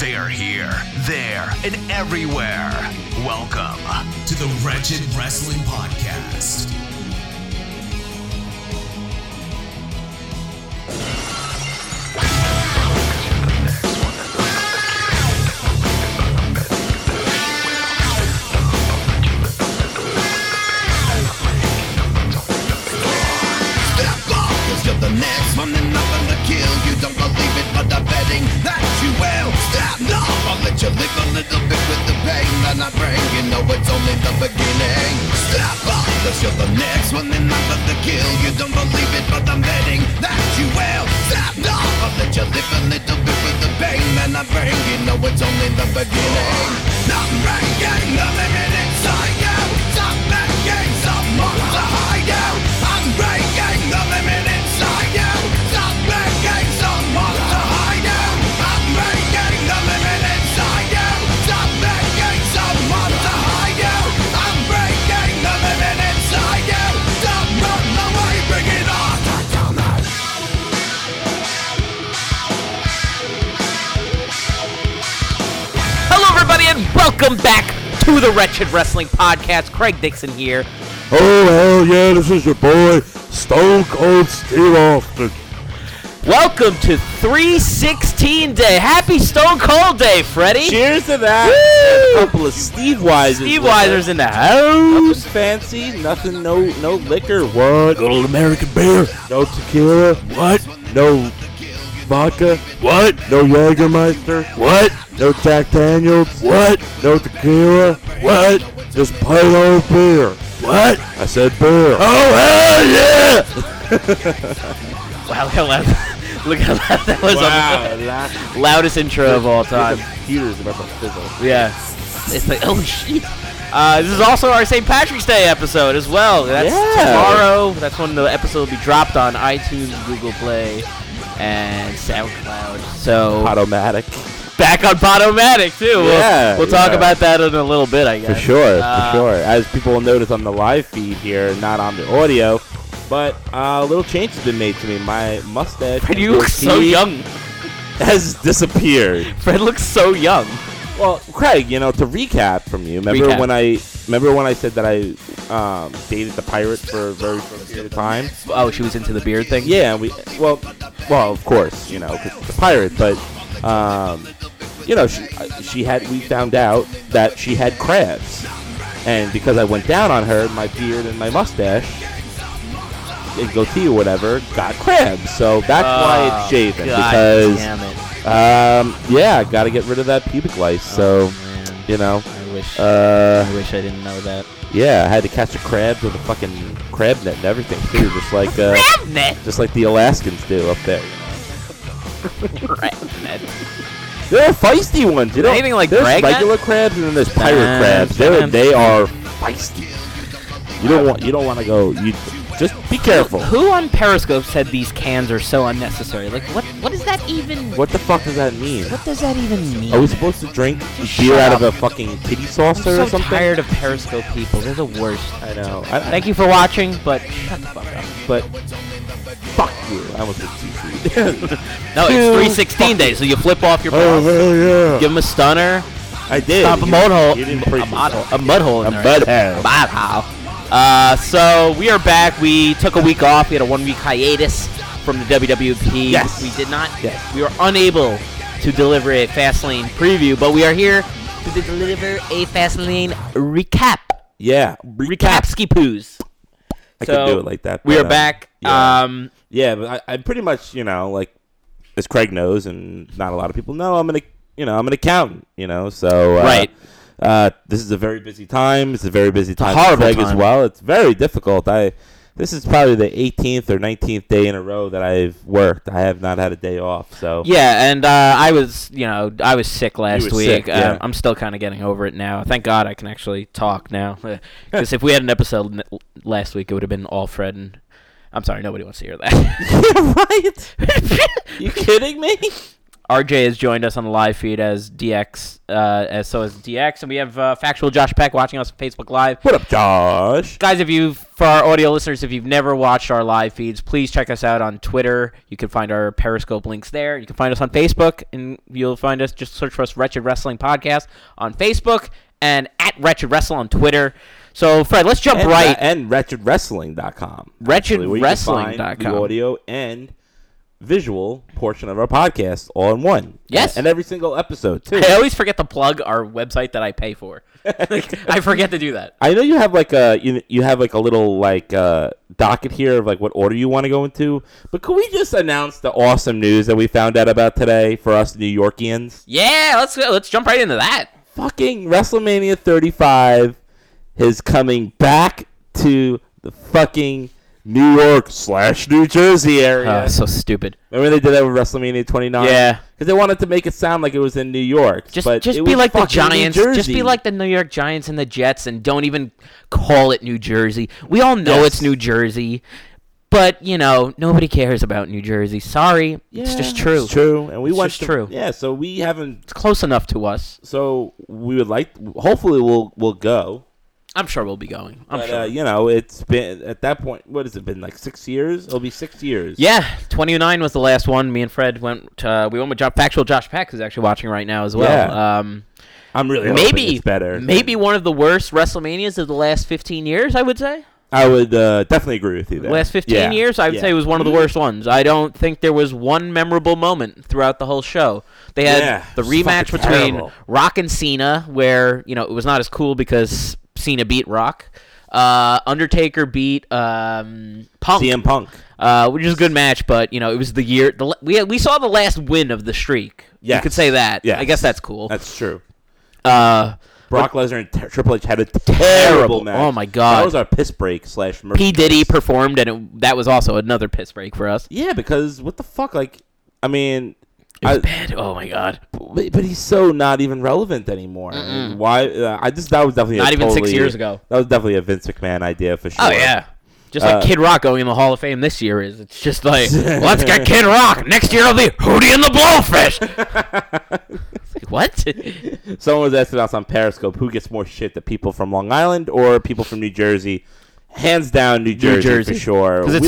They are here, there, and everywhere. Welcome to the Wretched Wrestling Podcast. Welcome back to the Wretched Wrestling Podcast. Craig Dixon here. Oh, hell yeah, this is your boy, Stone Cold Steve Austin. Welcome to 316 Day. Happy Stone Cold Day, Freddie. Cheers to that. A couple of Steve Weisers. Steve Weisers in the house. Nothing fancy, nothing, no liquor. What? Little American beer. No tequila. What? No vodka. What? No Jägermeister. What? No Jack Daniels. What? No tequila. What? Just plain old beer. What? I said beer. Oh, hell yeah! Wow, how loud. Look how loud that was. Wow. The loudest intro of all time. The computer's about to fizzle. Yeah. It's like, oh, shit. This is also our St. Patrick's Day episode as well. That's tomorrow. That's when the episode will be dropped on iTunes, Google Play, and SoundCloud. So Podomatic. Back on Podomatic, too. Yeah, we'll talk about that in a little bit, I guess. For sure. As people will notice on the live feed here, not on the audio, but a little change has been made to me. My mustache... Fred, you look so young. ...has disappeared. Fred looks so young. Well, Craig, to recap from you, remember when I said that I dated the pirate for a very short period of time? Oh, she was into the beard thing? Yeah, well, of course, the pirate, but... we found out that she had crabs, and because I went down on her, my beard and my mustache and goatee or whatever got crabs, so that's why it's shaven, because I gotta get rid of that pubic lice, I wish I didn't know that. Yeah, I had to catch a crab with a fucking crab net and everything too, just like the Alaskans do up there. They're feisty ones. Anything like there's regular crabs and then there's pirate crabs. They are feisty. You don't want to go. You just be careful. Who on Periscope said these cans are so unnecessary? Like what does that even? What the fuck does that mean? What does that even mean? Are we supposed to drink beer out of a fucking kitty saucer or something? I'm so tired of Periscope people. They're the worst. I know. Thank you for watching, but shut the fuck up. Fuck you. I almost did seafood. No, it's 316 days, so you flip off your pals. Oh, hell yeah. Give him a stunner. I did. Stop a mud hole. A mud hole in there. A mud hole. So we are back. We took a week off. We had a 1 week hiatus from the WWP. Yes. We did not. Yes. We were unable to deliver a Fastlane preview, but we are here to deliver a Fastlane recap. Yeah. Recap ski-poos. I could do it like that. We are back. Yeah. But I pretty much, as Craig knows, and not a lot of people know, I'm an accountant. So right. This is a very busy time. It's a very busy time for Craig as well. It's very difficult. I This is probably the 18th or 19th day in a row that I've worked. I have not had a day off. So yeah, and I was sick last week. Sick, yeah. I'm still kind of getting over it now. Thank God I can actually talk now, because if we had an episode last week, it would have been all Fred and. I'm sorry, nobody wants to hear that. Yeah, right? You kidding me? RJ has joined us on the live feed as DX, and we have Factual Josh Peck watching us on Facebook Live. What up, Josh? Guys, for our audio listeners, if you've never watched our live feeds, please check us out on Twitter. You can find our Periscope links there. You can find us on Facebook, and you'll find us. Just search for us, Wretched Wrestling Podcast, on Facebook, and at Wretched Wrestle on Twitter. So, Fred, let's jump right. And WretchedWrestling.com. WretchedWrestling.com. The audio and visual portion of our podcast all in one. Yes. And every single episode, too. I always forget to plug our website that I pay for. I forget to do that. I know you have like a little docket here of like what order you want to go into, but could we just announce the awesome news that we found out about today for us New Yorkians? Yeah, let's jump right into that. Fucking WrestleMania 35 is coming back to the fucking New York / New Jersey area. Oh, so stupid. Remember they did that with WrestleMania 29? Yeah. Because they wanted to make it sound like it was in New York. Just be like the Giants. Just be like the New York Giants and the Jets and don't even call it New Jersey. We all know It's New Jersey. But, nobody cares about New Jersey. Sorry. Yeah, it's just true. It's true. And true. Yeah, so we haven't. It's close enough to us. So we would like. Hopefully we'll go. I'm sure we'll be going. But, sure. It's been, at that point, what has it been, like 6 years? It'll be 6 years. Yeah, 29 was the last one. Me and Fred went with Factual Josh Pack, who's actually watching right now as well. Yeah. I'm really hoping it's better. Maybe one of the worst WrestleManias of the last 15 years, I would say. I would definitely agree with you there. Last 15 years, I would say it was one of the worst ones. I don't think there was one memorable moment throughout the whole show. They had the rematch between Rock and Cena, where, it was not as cool because Cena beat Rock. Undertaker beat Punk. CM Punk. Which is a good match, but, it was the year. We saw the last win of the streak. Yes. You could say that. Yes. I guess that's cool. That's true. Brock Lesnar and Triple H had a terrible match. Oh, my God. That was our piss break / merch. P. Diddy performed, and that was also another piss break for us. Yeah, because what the fuck? It was bad. Oh, my God. But he's so not even relevant anymore. Mm-mm. Why? That was definitely not even 6 years ago. That was definitely a Vince McMahon idea for sure. Oh, yeah. Just like Kid Rock going in the Hall of Fame this year is. It's just like, let's get Kid Rock. Next year it'll be Hootie and the Blowfish. What? Someone was asking us on Periscope who gets more shit, the people from Long Island or people from New Jersey? Hands down, New Jersey for sure. Because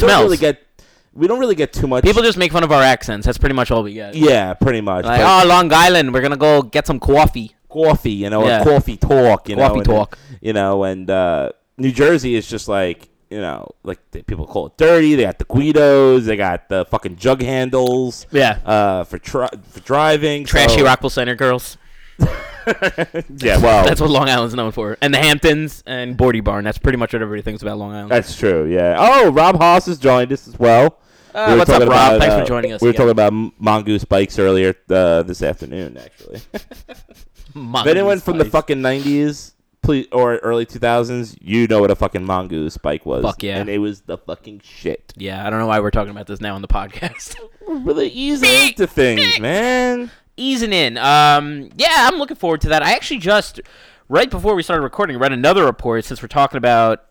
we don't really get too much. People just make fun of our accents. That's pretty much all we get. Yeah, pretty much. Like, Long Island, we're gonna go get some coffee. Coffee, or coffee talk, coffee talk. And New Jersey is just like. People call it dirty. They got the Guidos. They got the fucking jug handles. Yeah. For driving. Trashy Rockville Center girls. Yeah, well. That's what Long Island's known for. And the Hamptons and Bordy Barn. That's pretty much what everybody thinks about Long Island. That's true, yeah. Oh, Rob Haas has joined us as well. What's up, Rob? Thanks for joining us. We were talking about Mongoose Bikes earlier this afternoon, actually. If anyone from the fucking 90s. Or early 2000s, what a fucking mongoose bike was. Fuck yeah. And it was the fucking shit. Yeah, I don't know why we're talking about this now on the podcast. We're really easing into things, man. Easing in. Yeah, I'm looking forward to that. I actually just, right before we started recording, read another report since we're talking about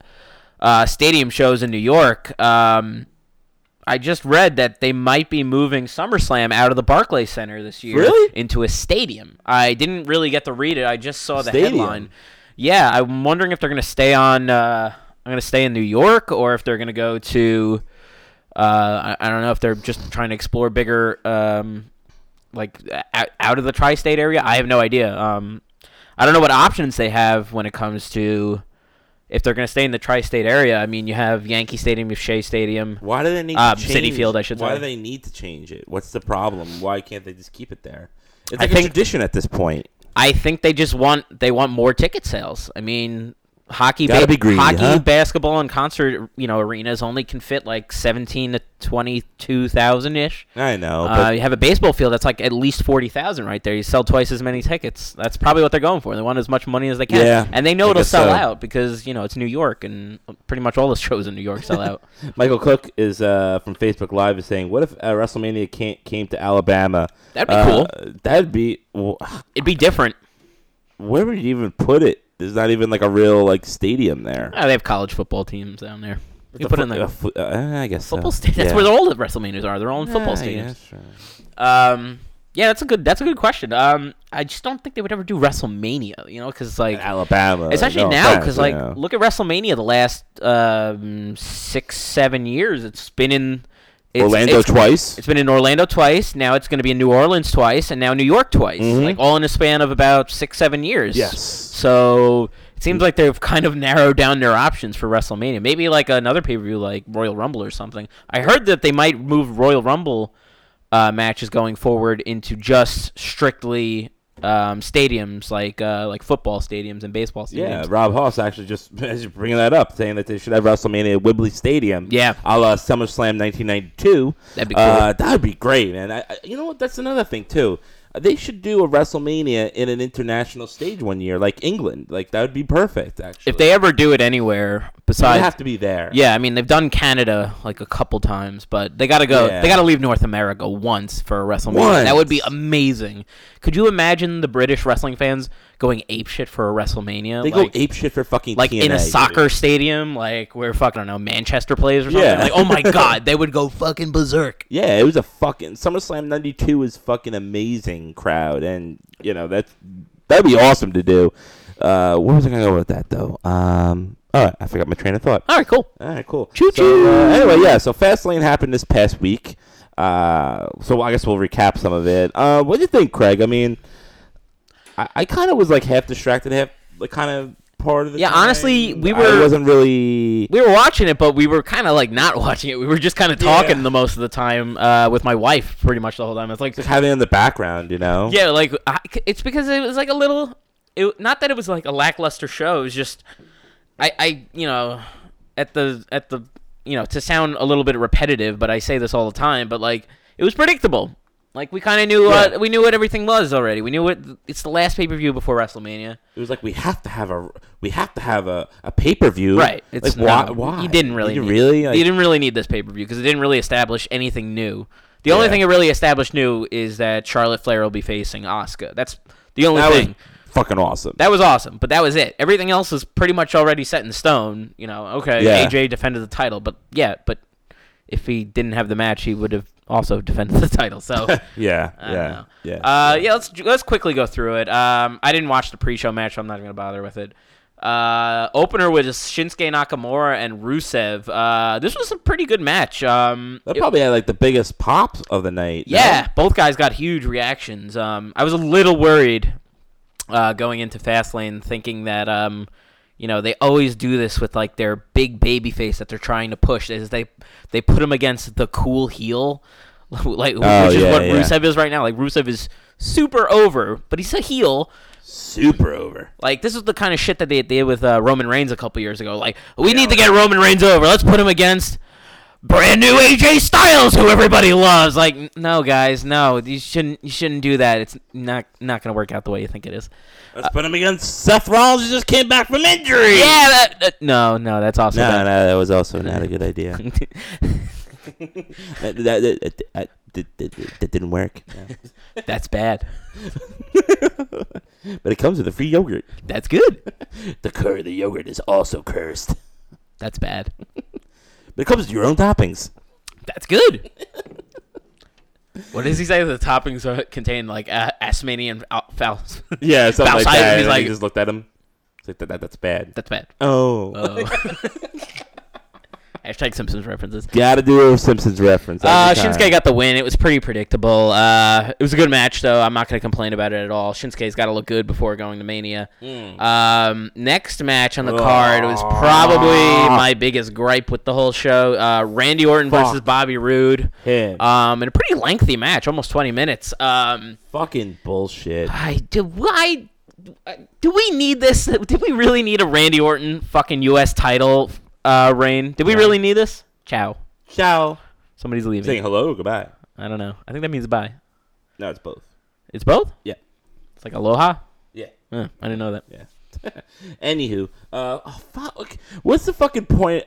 stadium shows in New York. I just read that they might be moving SummerSlam out of the Barclays Center this year. Really? Into a stadium. I didn't really get to read it. I just saw the headline. Yeah, I'm wondering if they're going to stay on. I'm going to stay in New York, or if they're going to go to. I don't know if they're just trying to explore bigger, out of the tri-state area. I have no idea. I don't know what options they have when it comes to if they're going to stay in the tri-state area. I mean, you have Yankee Stadium, you have Shea Stadium. Why do they need to change? Citi Field, I should say. Why do they need to change it? What's the problem? Why can't they just keep it there? It's like a tradition at this point. I think they want more ticket sales. I mean, Hockey, basketball, and concert, arenas only can fit like 17,000 to 22,000-ish. I know. But you have a baseball field that's like at least 40,000 right there. You sell twice as many tickets. That's probably what they're going for. They want as much money as they can. Yeah, and they know it'll sell out because, it's New York, and pretty much all the shows in New York sell out. Michael Cook is from Facebook Live is saying, what if WrestleMania came to Alabama? That'd be cool. It'd be different. Where would you even put it? There's not even like a real stadium there. Oh, they have college football teams down there. You put in I guess football so. That's where all the WrestleManias are. They're all in football stadiums. Yeah, sure. That's a good question. I just don't think they would ever do WrestleMania. Because Alabama, especially now, because look at WrestleMania the last 6-7 years. It's been in Orlando twice. It's been in Orlando twice. Now it's going to be in New Orleans twice, and now New York twice. Mm-hmm. All in a span of about 6-7 years. Yes. So it seems like they've kind of narrowed down their options for WrestleMania. Maybe another pay-per-view like Royal Rumble or something. I heard that they might move Royal Rumble matches going forward into just strictly stadiums like football stadiums and baseball stadiums. Yeah, Rob Hoss actually just bringing that up, saying that they should have WrestleMania at Wembley Stadium. Yeah, a la SummerSlam 1992. That'd be cool. That'd be great, man. You know what? That's another thing too. They should do a WrestleMania in an international stage one year, like England. That would be perfect, actually. If they ever do it anywhere besides... They have to be there. Yeah, they've done Canada, a couple times, but they got to go... Yeah. They got to leave North America once for a WrestleMania. That would be amazing. Could you imagine the British wrestling fans going apeshit for a WrestleMania? They go apeshit for fucking TNA. In a soccer stadium, where fucking, I don't know, Manchester plays or something. Yeah. Oh my God, they would go fucking berserk. Yeah, it was a fucking... SummerSlam 92 is fucking amazing crowd, and that'd be awesome to do. Where was I gonna go with that though? All right, I forgot my train of thought. All right, cool. Choo choo. So, anyway, yeah. So Fastlane happened this past week. So I guess we'll recap some of it. What do you think, Craig? I kind of was half distracted, half kind of part of the. Yeah, time. Honestly, we were watching it, but we were kind of not watching it. We were just kind of talking the most of the time with my wife pretty much the whole time. It's like having it in the background, Yeah, it's because it was a little. Not that it was a lackluster show. It was just I to sound a little bit repetitive, but I say this all the time. But it was predictable. We kind of knew we knew what everything was already. We knew it's the last pay-per-view before WrestleMania. It was we have to have a pay-per-view. Right. It's why? You didn't really need this pay-per-view because it didn't really establish anything new. The only thing it really established new is that Charlotte Flair will be facing Asuka. That's the only thing. Was fucking awesome. That was awesome, but that was it. Everything else is pretty much already set in stone, Okay, yeah. AJ defended the title, but if he didn't have the match, he would have also defended the title. So Let's quickly go through it. I didn't watch the pre-show match, so I'm not even gonna bother with it. Opener was Shinsuke Nakamura and Rusev. This was a pretty good match. That probably had the biggest pops of the night. Yeah, both guys got huge reactions. I was a little worried going into Fastlane, thinking that they always do this with their big baby face that they're trying to push. Is they put him against the cool heel, which is what Rusev is right now. Rusev is super over, but he's a heel. Super over. This is the kind of shit that they did with Roman Reigns a couple years ago. We need to get Roman Reigns over. Let's put him against brand new AJ Styles, who everybody loves. No, guys, no, you shouldn't do that. It's not gonna work out the way you think it is. Let's put him against Seth Rollins, who just came back from injury. Yeah, no, that's also bad. No, that was also not a good idea. That didn't work. No. That's bad. But it comes with a free yogurt. That's good. The yogurt is also cursed. That's bad. It comes to your own toppings. That's good. What does he say? The toppings contain Asmanian fowls. Yeah, something like that. And he just looked at him. He's like, that's bad. That's bad. Oh. Hashtag Simpsons references. Gotta do a Simpsons reference. Shinsuke got the win. It was pretty predictable. It was a good match, though. I'm not going to complain about it at all. Shinsuke's got to look good before going to Mania. Next match on the card was probably my biggest gripe with the whole show. Randy Orton versus Bobby Roode. In a pretty lengthy match, almost 20 minutes. Fucking bullshit. I did. Why? do we need this? Did we really need a Randy Orton fucking U.S. title reign? Did we really need this? Ciao. Somebody's leaving. Saying hello, goodbye. I don't know. I think that means bye. No, it's both. It's both? Yeah. It's like aloha? Yeah. I didn't know that. Yeah. Anywho, oh fuck! What's the fucking point?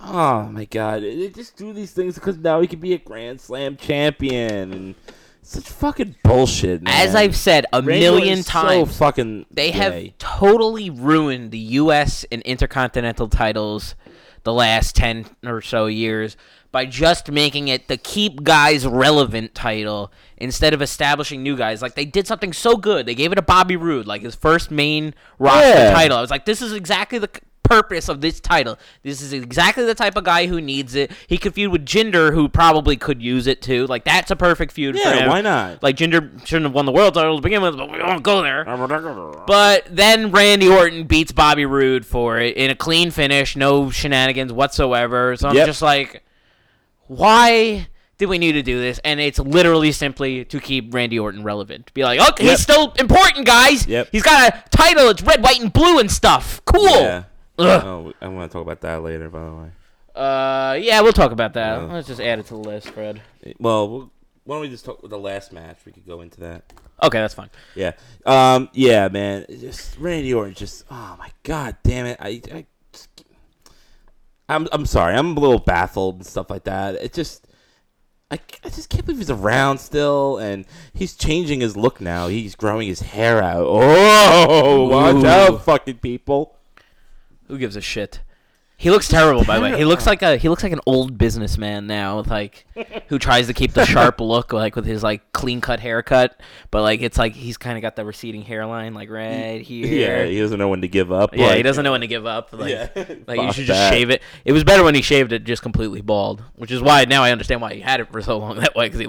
Oh my god! They just do these things because now he can be a Grand Slam champion, and such fucking bullshit, man. As I've said a million times, so fucking they have totally ruined the U.S. and Intercontinental titles the last 10 or so years by just making it the keep guys relevant title instead of establishing new guys. Like, they did something so good. They gave it to Bobby Roode, like his first main roster title. I was like, this is exactly the purpose of this title. This is exactly the type of guy who needs it. He could feud with Jinder, who probably could use it too. Like, that's a perfect feud for him. Yeah, why not? Like, Jinder shouldn't have won the world title to begin with, but we won't go there. But then Randy Orton beats Bobby Roode for it in a clean finish, no shenanigans whatsoever. So I'm just like, why did we need to do this? And it's literally simply to keep Randy Orton relevant. Be like, okay, he's still important, guys. He's got a title. It's red, white, and blue and stuff. Cool. Yeah. Oh, I want to talk about that later, by the way. Yeah, we'll talk about that. Let's just add it to the list, Fred. Well, why don't we just talk about the last match? We could go into that. Okay, that's fine. Yeah. Yeah, man. Just Randy Orton just, oh, my God damn it. I'm sorry. I'm a little baffled and stuff like that. It just, I just can't believe he's around still, and he's changing his look now. He's growing his hair out. Oh, watch out, fucking people. Who gives a shit? He looks terrible, by the way. He looks like an old businessman now, with like who tries to keep the sharp look, like with his like clean cut haircut. But like it's like he's kind of got the receding hairline, like right here. Yeah, he doesn't know when to give up. Yeah, like, he doesn't know when to give up. Like, like you should just shave it. It was better when he shaved it just completely bald, which is why now I understand why he had it for so long that way, because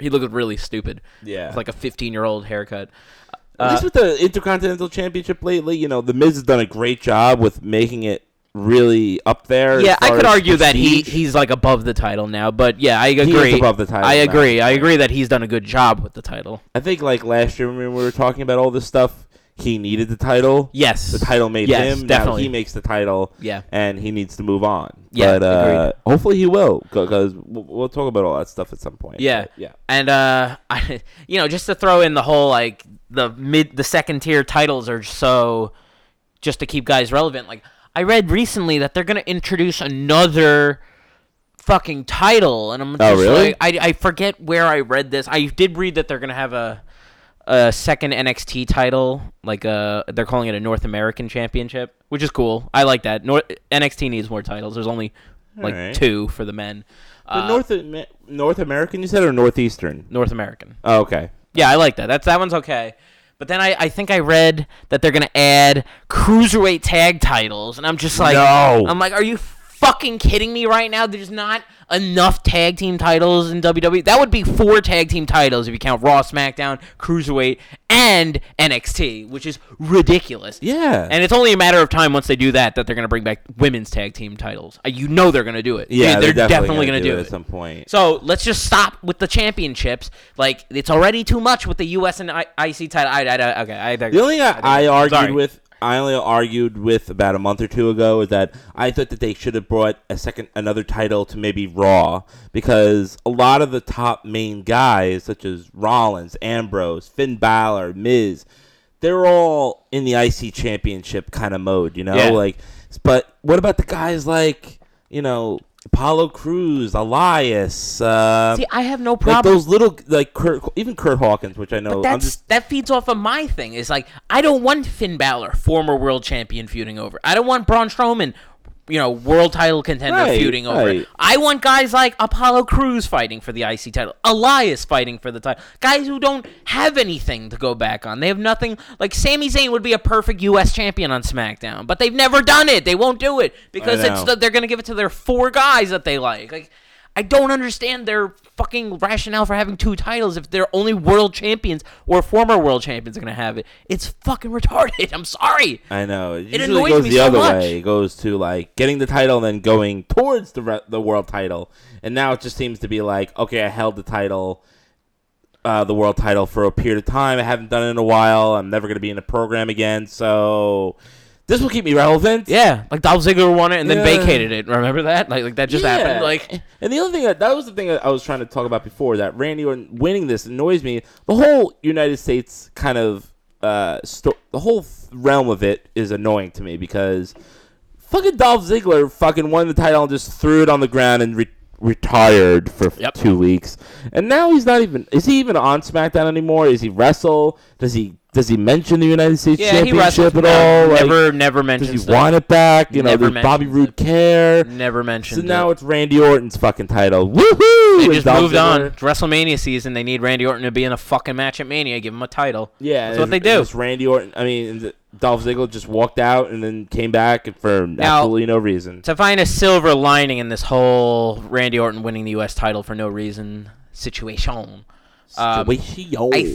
he looked really stupid. Yeah, with like a 15-year-old haircut. At least with the Intercontinental Championship lately, you know, the Miz has done a great job with making it really up there. Yeah, I could argue that he's like above the title now, but yeah, I agree. He is above the title. I agree that he's done a good job with the title. I think like last year when we were talking about all this stuff, he needed the title. Yes. The title made him. Definitely. Now he makes the title. Yeah. And he needs to move on. Yeah, but hopefully he will, because we'll talk about all that stuff at some point. Yeah. But, yeah. And, you know, just to throw in the whole, like, the second tier titles are so just to keep guys relevant. Like, I read recently that they're going to introduce another fucking title. And I'm just like, I forget where I read this. I did read that they're going to have a second NXT title, like they're calling it a North American Championship, which is cool. I like that. NXT needs more titles. There's only like two for the men. North American, you said, or Northeastern? North American. Oh, okay. Yeah, I like that. That one's okay. But then I think I read that they're gonna add cruiserweight tag titles, and I'm just like, no. I'm like, are you fucking kidding me right now? There's not enough tag team titles in WWE. That would be 4 tag team titles if you count Raw, SmackDown, Cruiserweight, and NXT, which is ridiculous. Yeah. And it's only a matter of time once they do that they're going to bring back women's tag team titles. You know they're going to do it. Yeah, I mean, they're definitely going to do it at some point. So let's just stop with the championships. Like, it's already too much with the U.S. and IC title. The only thing I argued with about a month or two ago is that I thought that they should have brought another title to maybe Raw, because a lot of the top main guys, such as Rollins, Ambrose, Finn Balor, Miz, they're all in the IC championship kind of mode, you know? Yeah. Like, but what about the guys like, you know, Apollo Crews, Elias. See, I have no problem. Like those little, like Kurt Hawkins, which I know. But that feeds off of my thing. Is like, I don't want Finn Balor, former world champion, feuding over. I don't want Braun Strowman, you know, world title contender feuding over. Right. I want guys like Apollo Crews fighting for the IC title, Elias fighting for the title. Guys who don't have anything to go back on. They have nothing. Like, Sami Zayn would be a perfect U.S. champion on SmackDown, but they've never done it. They won't do it because they're going to give it to their 4 guys that they like. Like, I don't understand their fucking rationale for having 2 titles if they're only world champions or former world champions are going to have it. It's fucking retarded. I'm sorry. I know. It usually goes the other way. It goes to, like, getting the title and then going towards the world title. And now it just seems to be like, okay, I held the title. the world title for a period of time. I haven't done it in a while. I'm never going to be in the program again, so this will keep me relevant. Yeah, like Dolph Ziggler won it and then vacated it. Remember that? Like that just happened. Like, and the other thing that was the thing I was trying to talk about before, that Randy Orton winning this annoys me. The whole United States kind of the whole realm of it is annoying to me because fucking Dolph Ziggler fucking won the title and just threw it on the ground and retired for 2 weeks, and now he's not even. Is he even on SmackDown anymore? Is he wrestle? Does he mention the United States Championship at all? Never mentions. Does he want it back? You know, does Bobby Roode care? Never mentioned. So now it's Randy Orton's fucking title. Woohoo! They just moved on. It's WrestleMania season. They need Randy Orton to be in a fucking match at Mania. Give him a title. Yeah, that's what they do. It's Randy Orton. I mean, Dolph Ziggler just walked out and then came back for absolutely no reason. To find a silver lining in this whole Randy Orton winning the U.S. title for no reason situation. I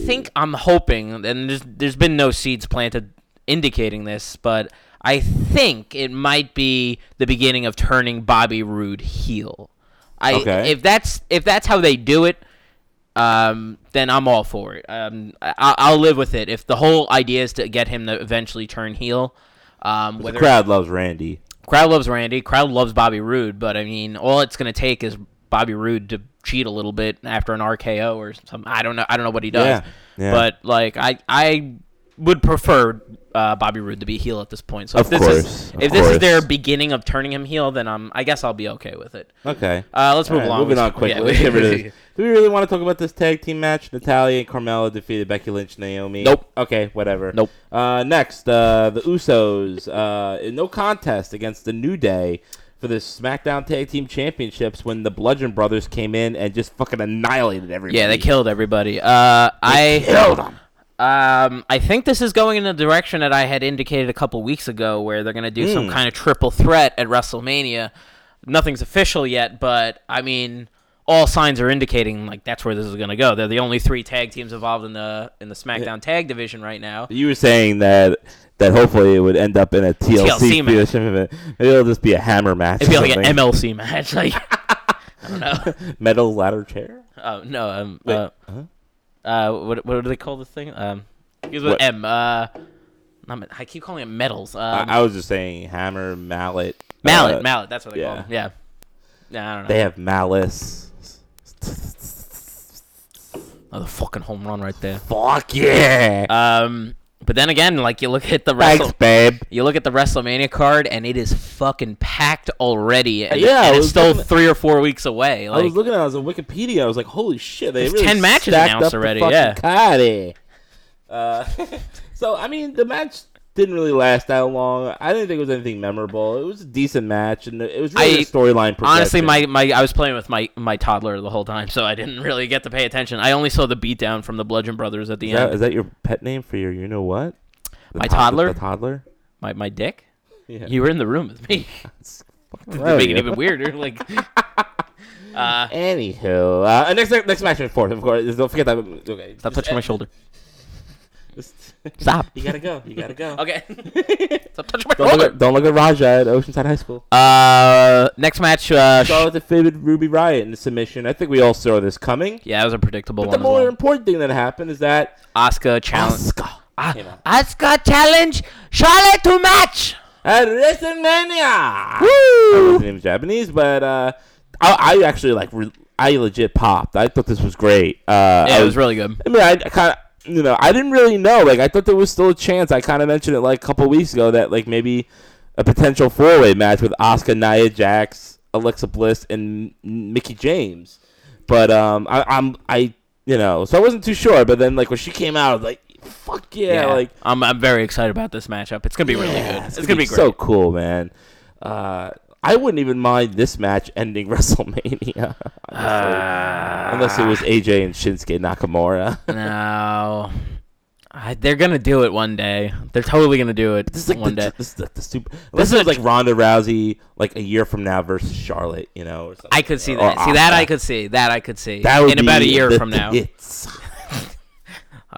think I'm hoping, and there's been no seeds planted indicating this, but I think it might be the beginning of turning Bobby Roode heel. If that's how they do it, then I'm all for it. I'll live with it if the whole idea is to get him to eventually turn heel. The crowd loves Randy. Crowd loves Bobby Roode, but I mean, all it's going to take is Bobby Roode to cheat a little bit after an RKO or something. I don't know what he does. Yeah. But like I would prefer Bobby Roode to be heel at this point. So if this is their beginning of turning him heel, then I guess I'll be okay with it. Okay. Let's move along. Moving on quickly. Yeah, do we really want to talk about this tag team match? Natalya and Carmella defeated Becky Lynch and Naomi. Nope. Okay, whatever. Nope. Next, the Usos in no contest against the New Day for the SmackDown Tag Team Championships when the Bludgeon Brothers came in and just fucking annihilated everybody. Yeah, they killed everybody. They killed them. I think this is going in the direction that I had indicated a couple weeks ago where they're going to do some kind of triple threat at WrestleMania. Nothing's official yet, but, I mean, all signs are indicating like that's where this is going to go. They're the only three tag teams involved in the SmackDown tag division right now. You were saying that hopefully it would end up in a TLC match. Maybe it'll just be a hammer match. It'd be like an MLC match. Like, I don't know. Metal ladder chair? Oh, no. What do they call this thing? Here's what M. I keep calling it metals. I was just saying hammer, mallet. Mallet. That's what they call them. Yeah. I don't know. They have malice. Another fucking home run right there. Fuck yeah. But then again, like you look at the WrestleMania card, and it is fucking packed already. And, and it's still 3 or 4 weeks away. Like, I was looking at it. I was on Wikipedia. I was like, holy shit! They really 10 matches announced already. Yeah. So I mean, the match didn't really last that long. I didn't think it was anything memorable. It was a decent match, and it was really a storyline progression. Honestly, I was playing with my toddler the whole time, so I didn't really get to pay attention. I only saw the beatdown from the Bludgeon Brothers at the end. Is that your pet name for your you-know-what? My toddler? The toddler? My dick? Yeah. You were in the room with me. To make it even weirder. Like... Anywho. Next match is fourth, of course. Don't forget that. Okay. Stop touching my shoulder. Stop. You gotta go. Okay. Stop touching my shoulder. Don't look at Raja at Oceanside High School. Next match. Charlotte defeated Ruby Riott in the submission. I think we all saw this coming. Yeah, it was a predictable one. But the more important thing that happened is that Asuka challenged. Asuka challenged Charlotte to match at WrestleMania. Woo! The name's Japanese, but I actually I legit popped. I thought this was great. It was really good. I mean, I kind of. You know, I didn't really know. Like, I thought there was still a chance. I kind of mentioned it a couple weeks ago that maybe a potential four-way match with Asuka, Nia Jax, Alexa Bliss, and Mickie James. But so I wasn't too sure. But then when she came out, I was like, fuck yeah! I'm very excited about this matchup. It's gonna be really good. It's gonna be great. So cool, man. I wouldn't even mind this match ending WrestleMania. Unless it was AJ and Shinsuke Nakamura. No. They're going to do it one day. They're totally going to do it one day. This is like the super... This is like Ronda Rousey a year from now versus Charlotte, you know? Or something. I could see that. I could see. That would be about a year from now. I'd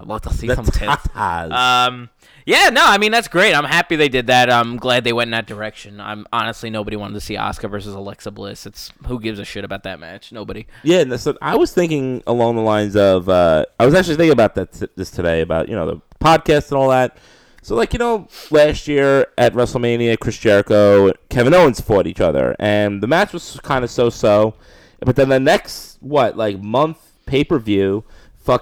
love to see some tits. Yeah, no, I mean, that's great. I'm happy they did that. I'm glad they went in that direction. I'm honestly, nobody wanted to see Asuka versus Alexa Bliss. It's who gives a shit about that match? Nobody. Yeah, and so I was thinking along the lines of I was actually thinking about that this today about, you know, the podcast and all that. So, like, you know, last year at WrestleMania, Chris Jericho and Kevin Owens fought each other, and the match was kind of so-so. But then the next, month pay-per-view,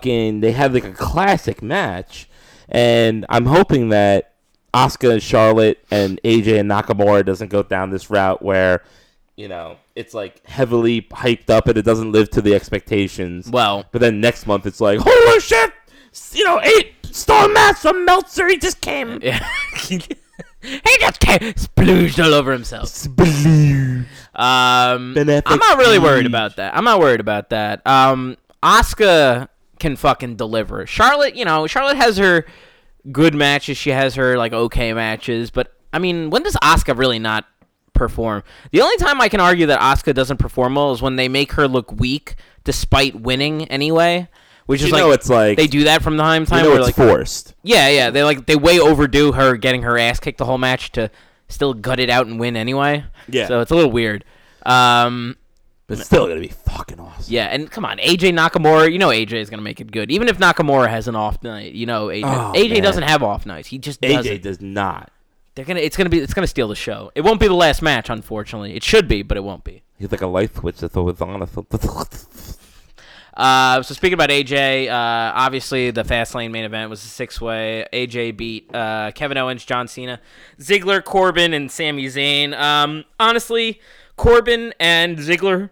they had, a classic match. And I'm hoping that Asuka and Charlotte and AJ and Nakamura doesn't go down this route where, you know, it's, heavily hyped up and it doesn't live to the expectations. Well. But then next month it's like, holy shit! You know, 8-star match from Meltzer, he just came. Yeah. He just came. Splooged all over himself. Splooged. I'm not really worried about that. Asuka can fucking deliver. Charlotte, you know, Charlotte has her good matches. She has her, okay matches. But, I mean, when does Asuka really not perform? The only time I can argue that Asuka doesn't perform well is when they make her look weak despite winning anyway. Which is they do that from time to time. You know, it's forced. Yeah, yeah. They way overdo her getting her ass kicked the whole match to still gut it out and win anyway. Yeah. So it's a little weird. But it's still gonna be fucking awesome. Yeah, and come on, AJ Nakamura. You know AJ is gonna make it good, even if Nakamura has an off night. You know AJ doesn't have off nights. He just doesn't. AJ does not. It's gonna steal the show. It won't be the last match, unfortunately. It should be, but it won't be. He's like a light switch that's always on. So speaking about AJ, obviously the Fastlane main event was a 6-way. AJ beat Kevin Owens, John Cena, Ziggler, Corbin, and Sami Zayn. Honestly, Corbin and Ziggler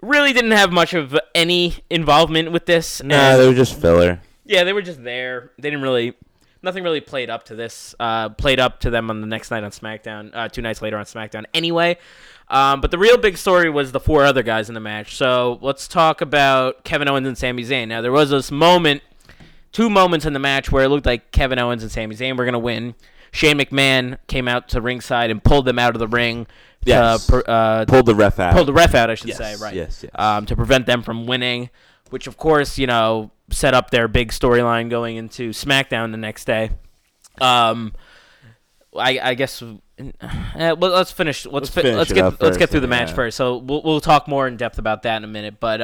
really didn't have much of any involvement with this. No, they were just filler. Yeah, they were just there. They didn't really... Nothing really played up to this. Played up to them on the next night on SmackDown. 2 nights later on SmackDown anyway. But the real big story was the 4 other guys in the match. So let's talk about Kevin Owens and Sami Zayn. Now, there was this moment, 2 moments in the match where it looked like Kevin Owens and Sami Zayn were going to win. Shane McMahon came out to ringside and pulled them out of the ring. Yes. Pulled the ref out. Pulled the ref out, I should say. Right. Yes. To prevent them from winning, which, of course, you know, set up their big storyline going into SmackDown the next day. I guess... well, let's finish. Let's get through the match first. So we'll talk more in depth about that in a minute. But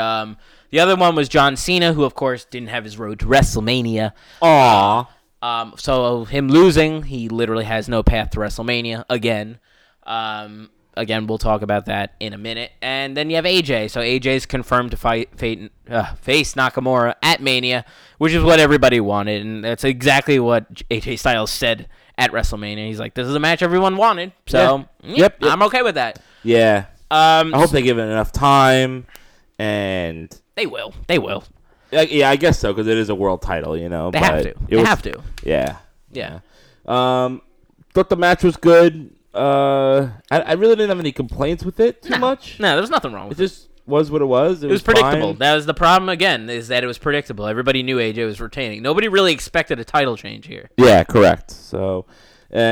the other one was John Cena, who of course didn't have his road to WrestleMania. Aww. So him losing, he literally has no path to WrestleMania again. Again, we'll talk about that in a minute. And then you have AJ. So AJ's confirmed to face Nakamura at Mania, which is what everybody wanted, and that's exactly what AJ Styles said at WrestleMania. He's like, this is a match everyone wanted, so yeah. Yep. I'm okay with that. Yeah. I hope they give it enough time, and... They will. Yeah, I guess so, because it is a world title, you know. They have to. Yeah. Yeah. Thought the match was good. I really didn't have any complaints with it too much. No, there was nothing wrong with it. Was what it was. It was predictable. Fine. That was the problem, again, is that it was predictable. Everybody knew AJ was retaining. Nobody really expected a title change here. Yeah, correct. So anyway,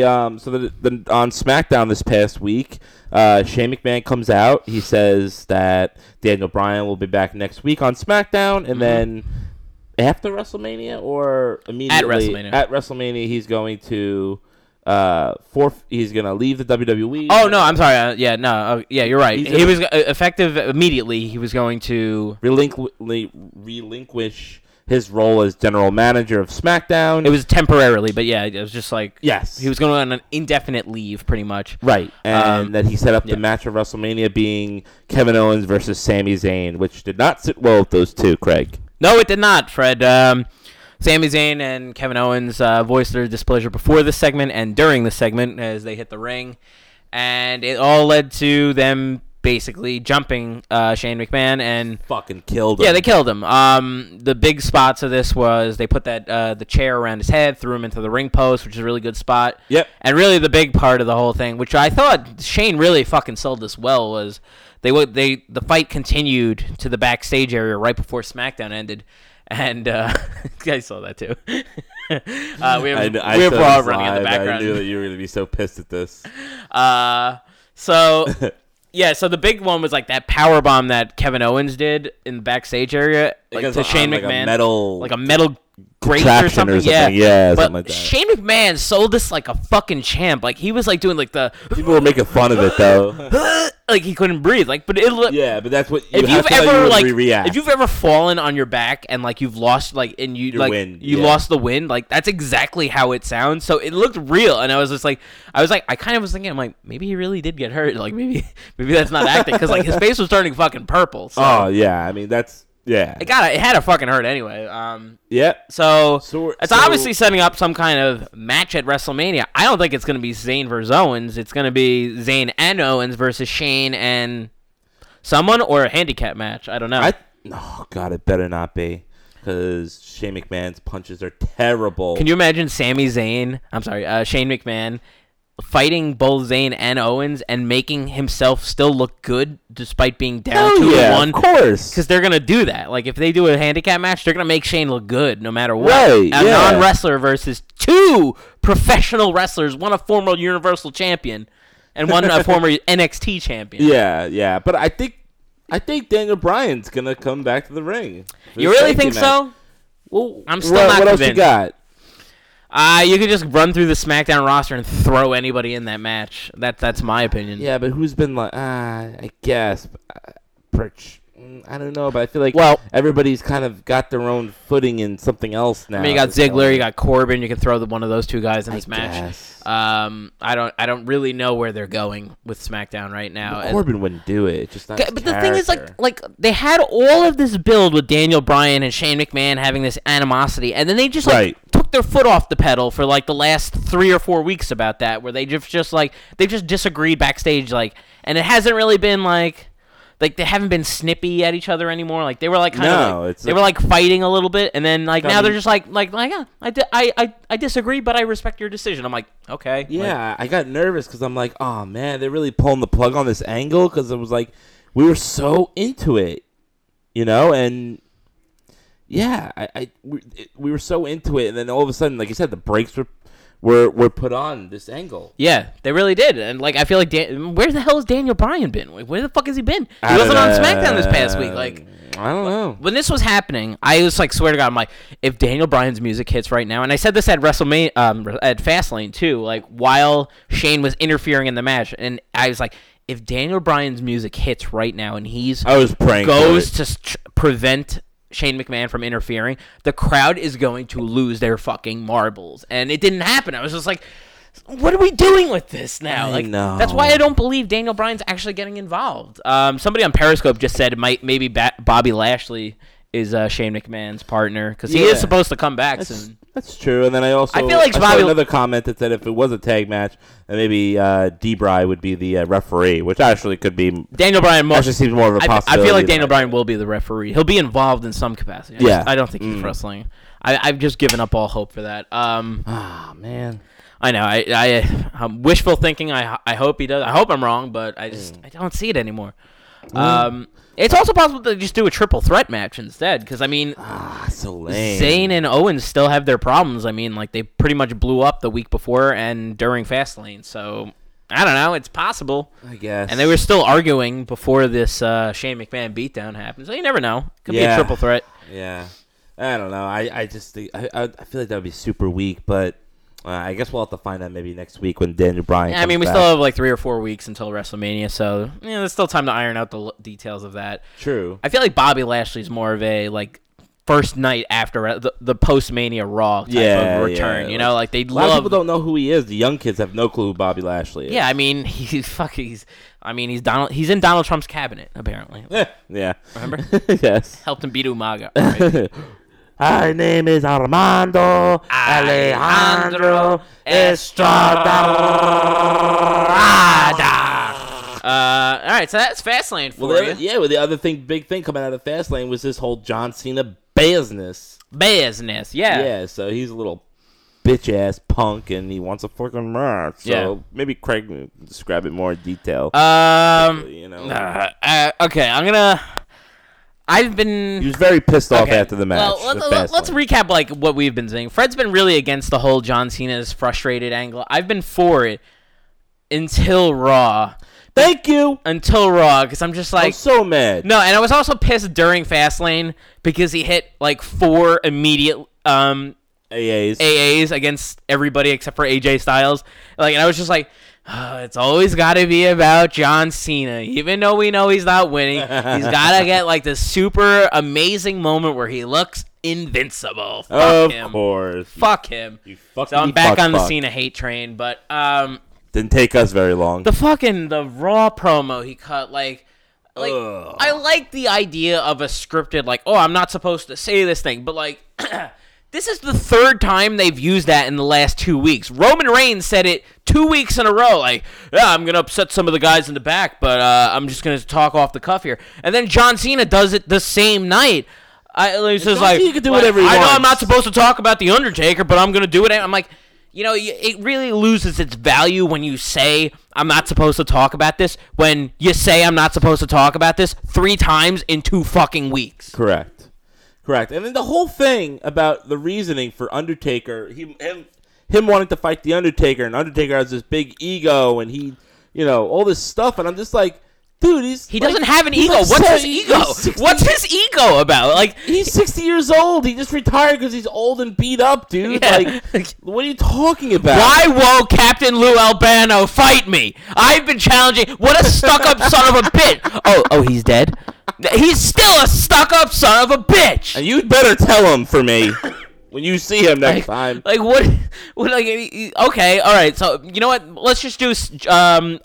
on SmackDown this past week, Shane McMahon comes out. He says that Daniel Bryan will be back next week on SmackDown, and then after WrestleMania or immediately at WrestleMania he's going to... he's gonna leave the WWE. Oh no, I'm sorry. You're right. He was effective immediately. He was going to relinquish his role as general manager of SmackDown. It was temporarily, but yeah, it was just yes, he was going on an indefinite leave, pretty much. Right, and that he set up the match of WrestleMania being Kevin Owens versus Sami Zayn, which did not sit well with those two, Craig. No, it did not, Fred. Sami Zayn and Kevin Owens voiced their displeasure before this segment and during the segment as they hit the ring. And it all led to them basically jumping Shane McMahon and... Fucking killed him. Yeah, they killed him. The big spots of this was they put that the chair around his head, threw him into the ring post, which is a really good spot. Yep. And really the big part of the whole thing, which I thought Shane really fucking sold this well, was the fight continued to the backstage area right before SmackDown ended. And I saw that too. We have Raw running in the background. I knew that you were going to be so pissed at this. So the big one was that power bomb that Kevin Owens did in the backstage area, to Shane McMahon, a metal great or something. Yeah, but something like that. Shane McMahon sold this like a fucking champ. Like he was like doing like the people were making fun of it though. Like he couldn't breathe. Like, but it. Yeah, but that's what you if have you've to ever you like re-react. If you've ever fallen on your back and like you've lost like and you your like win. You lost the win. Like that's exactly how it sounds. So it looked real, and I was just like, I kind of was thinking, I'm like, maybe he really did get hurt. Like maybe that's not acting because like his face was turning fucking purple. So. Oh yeah, I mean that's. Yeah, it had a fucking hurt anyway. Yeah. So it's obviously setting up some kind of match at WrestleMania. I don't think it's going to be Zayn versus Owens. It's going to be Zayn and Owens versus Shane and someone or a handicap match. I don't know. Oh, God, it better not be because Shane McMahon's punches are terrible. Can you imagine Shane McMahon fighting both Zayn and Owens and making himself still look good despite being down 2-1? Of course. Because they're going to do that. Like, if they do a handicap match, they're going to make Shane look good no matter what. Right, a non-wrestler versus two professional wrestlers, one a former Universal Champion and one a former NXT Champion. Yeah. But I think Daniel Bryan's going to come back to the ring. You really think so? Well, I'm still not convinced. What else you got? You could just run through the SmackDown roster and throw anybody in that match. That's my opinion. Yeah, but who's been like, I guess, Perch. I don't know, but I feel like everybody's kind of got their own footing in something else now. I mean, you got Ziggler, you got Corbin. You can throw one of those two guys in this match. I don't really know where they're going with SmackDown right now. Well, Corbin wouldn't do it. It's just not. But the thing is, like they had all of this build with Daniel Bryan and Shane McMahon having this animosity, and then they just took their foot off the pedal for like the last 3 or 4 weeks about that, where they just disagreed backstage, like, and it hasn't really been like. Like, they haven't been snippy at each other anymore. Like, they were, like, kind of fighting a little bit. And then, like, now they're just, I disagree, but I respect your decision. I'm like, okay. Yeah, I got nervous because I'm like, oh, man, they're really pulling the plug on this angle because it was like, we were so into it, you know? And, yeah, we were so into it. And then all of a sudden, like you said, the brakes were put on this angle. Yeah, they really did. And, like, I feel like where the hell has Daniel Bryan been? Like, where the fuck has he been? He wasn't on SmackDown this past week. Like, I don't know. When this was happening, I was like, swear to God, I'm like, if Daniel Bryan's music hits right now, and I said this at WrestleMania, at Fastlane, too, like, while Shane was interfering in the match, and I was like, if Daniel Bryan's music hits right now, and prevent Shane McMahon from interfering, the crowd is going to lose their fucking marbles. And it didn't happen. I was just like, what are we doing with this now? Like, that's why I don't believe Daniel Bryan's actually getting involved. Somebody on Periscope just said Bobby Lashley is Shane McMahon's partner because he is supposed to come back soon. That's true. And then I saw another comment that said if it was a tag match, then maybe D-Bry would be the referee, which actually could be Daniel Bryan. Actually seems more of a possibility. I feel like Daniel Bryan will be the referee. He'll be involved in some capacity. I don't think he's wrestling. I've just given up all hope for that. Man. I know. I'm wishful thinking. I hope he does. I hope I'm wrong, but I just I don't see it anymore. It's also possible to just do a triple threat match instead, because, I mean, so lame. Zayn and Owens still have their problems. I mean, like, they pretty much blew up the week before and during Fastlane, so I don't know. It's possible, I guess. And they were still arguing before this Shane McMahon beatdown happened, so you never know. Could be a triple threat. Yeah. I don't know. I just think I feel like that would be super weak, but I guess we'll have to find out maybe next week when Daniel Bryan comes back. Still have like 3 or 4 weeks until WrestleMania, so there's still time to iron out the details of that. True. I feel like Bobby Lashley's more of a like first night after the post-Mania Raw type of return. Yeah. You know, like a lot of people don't know who he is. The young kids have no clue who Bobby Lashley is. Yeah, I mean he's in Donald Trump's cabinet apparently. Yeah. Remember? Yes. Helped him beat Umaga. Right? Her name is Armando Alejandro Estrada. All right, so that's Fastlane for you. The other big thing coming out of Fastlane was this whole John Cena business. Business, yeah. Yeah, so he's a little bitch-ass punk, and he wants a fucking match. So maybe Craig will describe it more in detail. Okay, I'm going to... He was very pissed off after the match. Well, let's recap like what we've been saying. Fred's been really against the whole John Cena's frustrated angle. I've been for it until Raw. Thank you. Until Raw, because I'm just like... I'm so mad. No, and I was also pissed during Fastlane because he hit like 4 immediate AAs against everybody except for AJ Styles. Like, and I was just like... Oh, it's always got to be about John Cena. Even though we know he's not winning, he's got to get like this super amazing moment where he looks invincible. Of course. Fuck him. So I'm back on the Cena hate train, but... Didn't take us very long. The Raw promo he cut, like I like the idea of a scripted, like, oh, I'm not supposed to say this thing, but like... This is the 3rd time they've used that in the last 2 weeks. Roman Reigns said it 2 weeks in a row. Like, yeah, I'm going to upset some of the guys in the back, but I'm just going to talk off the cuff here. And then John Cena does it the same night. He can do whatever he wants. I know I'm not supposed to talk about The Undertaker, but I'm going to do it. I'm like, you know, it really loses its value when you say I'm not supposed to talk about this, when you say I'm not supposed to talk about this 3 times in 2 fucking weeks. Correct. And then the whole thing about the reasoning for Undertaker, him wanting to fight The Undertaker, and Undertaker has this big ego, and he, you know, all this stuff, and I'm just like, dude, he doesn't have an ego. What's his ego about? Like, he's 60 years old. He just retired because he's old and beat up, dude. Yeah. Like, what are you talking about? Why won't Captain Lou Albano fight me? I've been challenging. What a stuck-up son of a bitch. Oh, he's dead? He's still a stuck-up son of a bitch. And you'd better tell him for me when you see him next time. Like, what? Like, okay, all right. So, you know what? Let's just do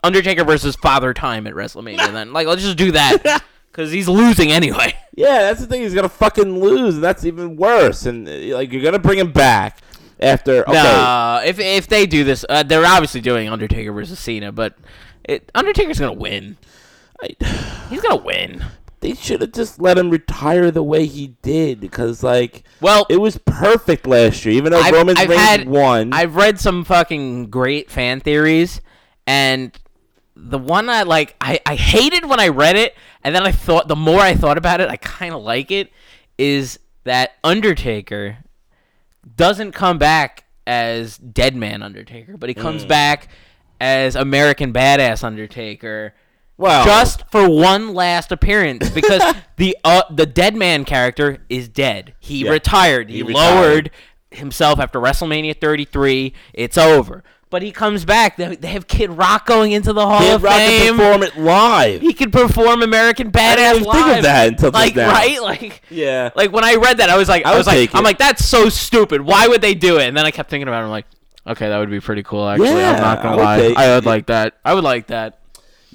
Undertaker versus Father Time at WrestleMania then. Like, let's just do that because he's losing anyway. Yeah, that's the thing. He's going to fucking lose, and that's even worse. And, like, you're going to bring him back after. Okay. No, if they do this, they're obviously doing Undertaker versus Cena, but Undertaker's going to win. He's going to win. They should have just let him retire the way he did because, like, well, it was perfect last year, even though Roman Reigns won. I've read some fucking great fan theories, and the one I hated when I read it, and then I thought, the more I thought about it, I kind of like it, is that Undertaker doesn't come back as Deadman Undertaker, but he comes back as American Badass Undertaker. Well, just for one last appearance, because the dead man character is dead. He retired. He lowered himself after WrestleMania 33. It's over. But he comes back. They have Kid Rock going into the Hall of Fame. Kid Rock can perform it live. He can perform American Badass live. I didn't even think of that until just now. Right? Like when I read that, I was like, I'm like, that's so stupid. Why would they do it? And then I kept thinking about it. I'm like, okay, that would be pretty cool. Actually, yeah, I'm not gonna lie. I would like that.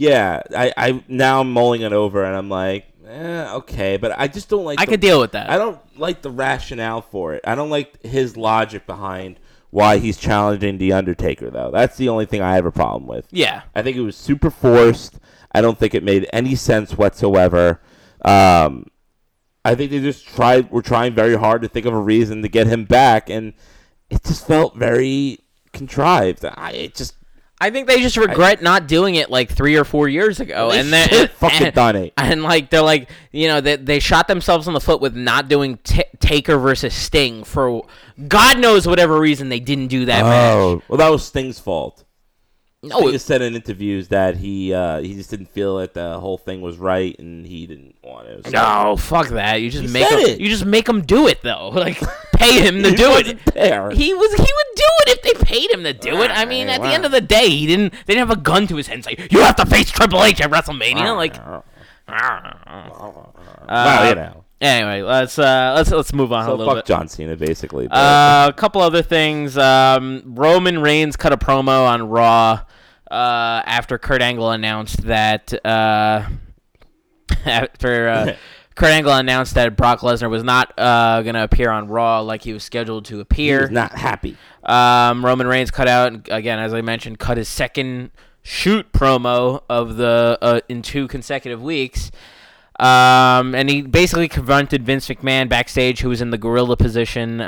Yeah, I now I'm mulling it over, and I'm like, okay, but I just don't like... I could deal with that. I don't like the rationale for it. I don't like his logic behind why he's challenging The Undertaker, though. That's the only thing I have a problem with. Yeah. I think it was super forced. I don't think it made any sense whatsoever. I think they just were trying very hard to think of a reason to get him back, and it just felt very contrived. I think they just regret not doing it like 3 or 4 years ago, and then fucking done it. And like they're like, you know, they shot themselves in the foot with not doing Taker versus Sting for God knows whatever reason they didn't do that match. Well, that was Sting's fault. No, Sting has said in interviews that he just didn't feel that the whole thing was right, and he didn't want it. No, fuck that. You just make him do it though. Like pay him to do it. There. He would do it if they paid him to do it. I mean, at the end of the day, they didn't have a gun to his head and say, "You have to face Triple H at WrestleMania." Like, you know. Anyway, let's move on a little bit. John Cena, basically. A couple other things. Roman Reigns cut a promo on Raw after Kurt Angle announced that Kurt Angle announced that Brock Lesnar was not going to appear on Raw like he was scheduled to appear. He was not happy. Roman Reigns cut out again, as I mentioned, cut his second shoot promo of the in 2 consecutive weeks. And he basically confronted Vince McMahon backstage, who was in the gorilla position,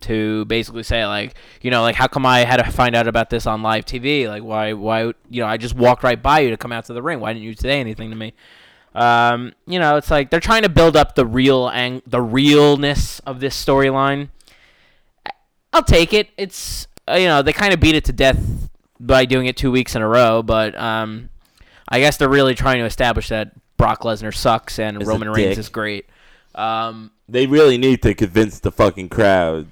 to basically say, like, you know, like, how come I had to find out about this on live TV? Like, why, you know, I just walked right by you to come out to the ring. Why didn't you say anything to me? You know, it's like they're trying to build up the realness of this storyline. I'll take it. It's, you know, they kind of beat it to death by doing it 2 weeks in a row, but, I guess they're really trying to establish that Brock Lesnar sucks and Roman Reigns is great. They really need to convince the fucking crowd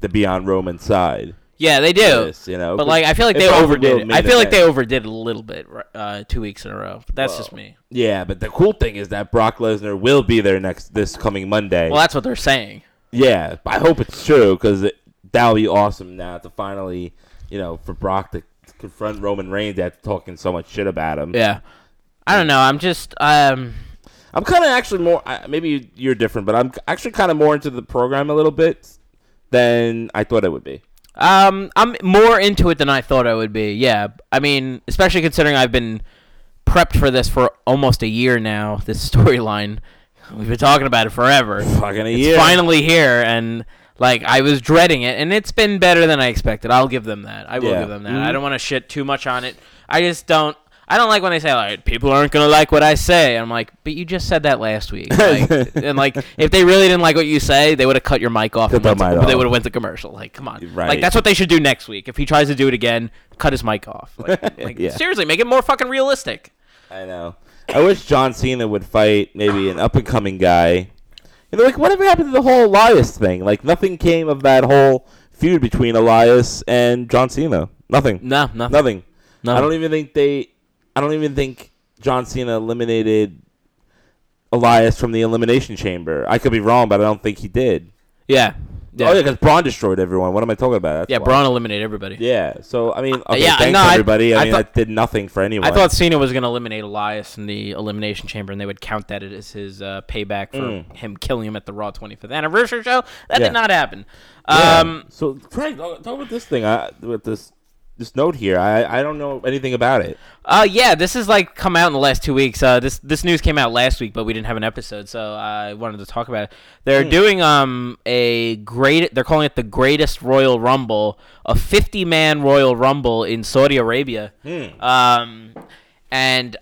to be on Roman's side. Yeah, they do. This, you know, but like, I feel like they overdid it. I feel like they overdid it a little bit 2 weeks in a row. But that's just me. Yeah, but the cool thing is that Brock Lesnar will be there this coming Monday. Well, that's what they're saying. Yeah, I hope it's true because that'll be awesome now to finally, you know, for Brock to confront Roman Reigns after talking so much shit about him. Yeah, I don't know. I'm just I'm kind of actually more. Maybe you're different, but I'm actually kind of more into the program a little bit than I thought it would be. I'm more into it than I thought I would be. Yeah, I mean, especially considering I've been prepped for this for almost a year now. This storyline, we've been talking about it forever. Fucking a year. It's finally here, and like I was dreading it, and it's been better than I expected. I'll give them that. I will give them that. Mm-hmm. I don't want to shit too much on it. I just don't. I don't like when they say, like, people aren't going to like what I say. I'm like, but you just said that last week. Like, and, like, if they really didn't like what you say, they would have cut your mic off. They would have went to commercial. Like, come on. Right. Like, that's what they should do next week. If he tries to do it again, cut his mic off. Like yeah. Seriously, make it more fucking realistic. I know. I wish John Cena would fight maybe an up-and-coming guy. You know, like, whatever happened to the whole Elias thing? Like, nothing came of that whole feud between Elias and John Cena. Nothing. No, nothing. Nothing. No. I don't even think John Cena eliminated Elias from the Elimination Chamber. I could be wrong, but I don't think he did. Yeah. Oh, yeah, because Braun destroyed everyone. What am I talking about? That's Braun eliminated everybody. Yeah, so, I mean, okay, thanks, everybody. I mean, that did nothing for anyone. I thought Cena was going to eliminate Elias in the Elimination Chamber, and they would count that as his payback for him killing him at the Raw 25th anniversary show. That did not happen. Yeah. So, Craig, talk about this thing, with this note here. I don't know anything about it. This is like come out in the last 2 weeks. This news came out last week, but we didn't have an episode, so I wanted to talk about it. They're doing they're calling it the Greatest Royal Rumble, a 50-man Royal Rumble in Saudi Arabia. And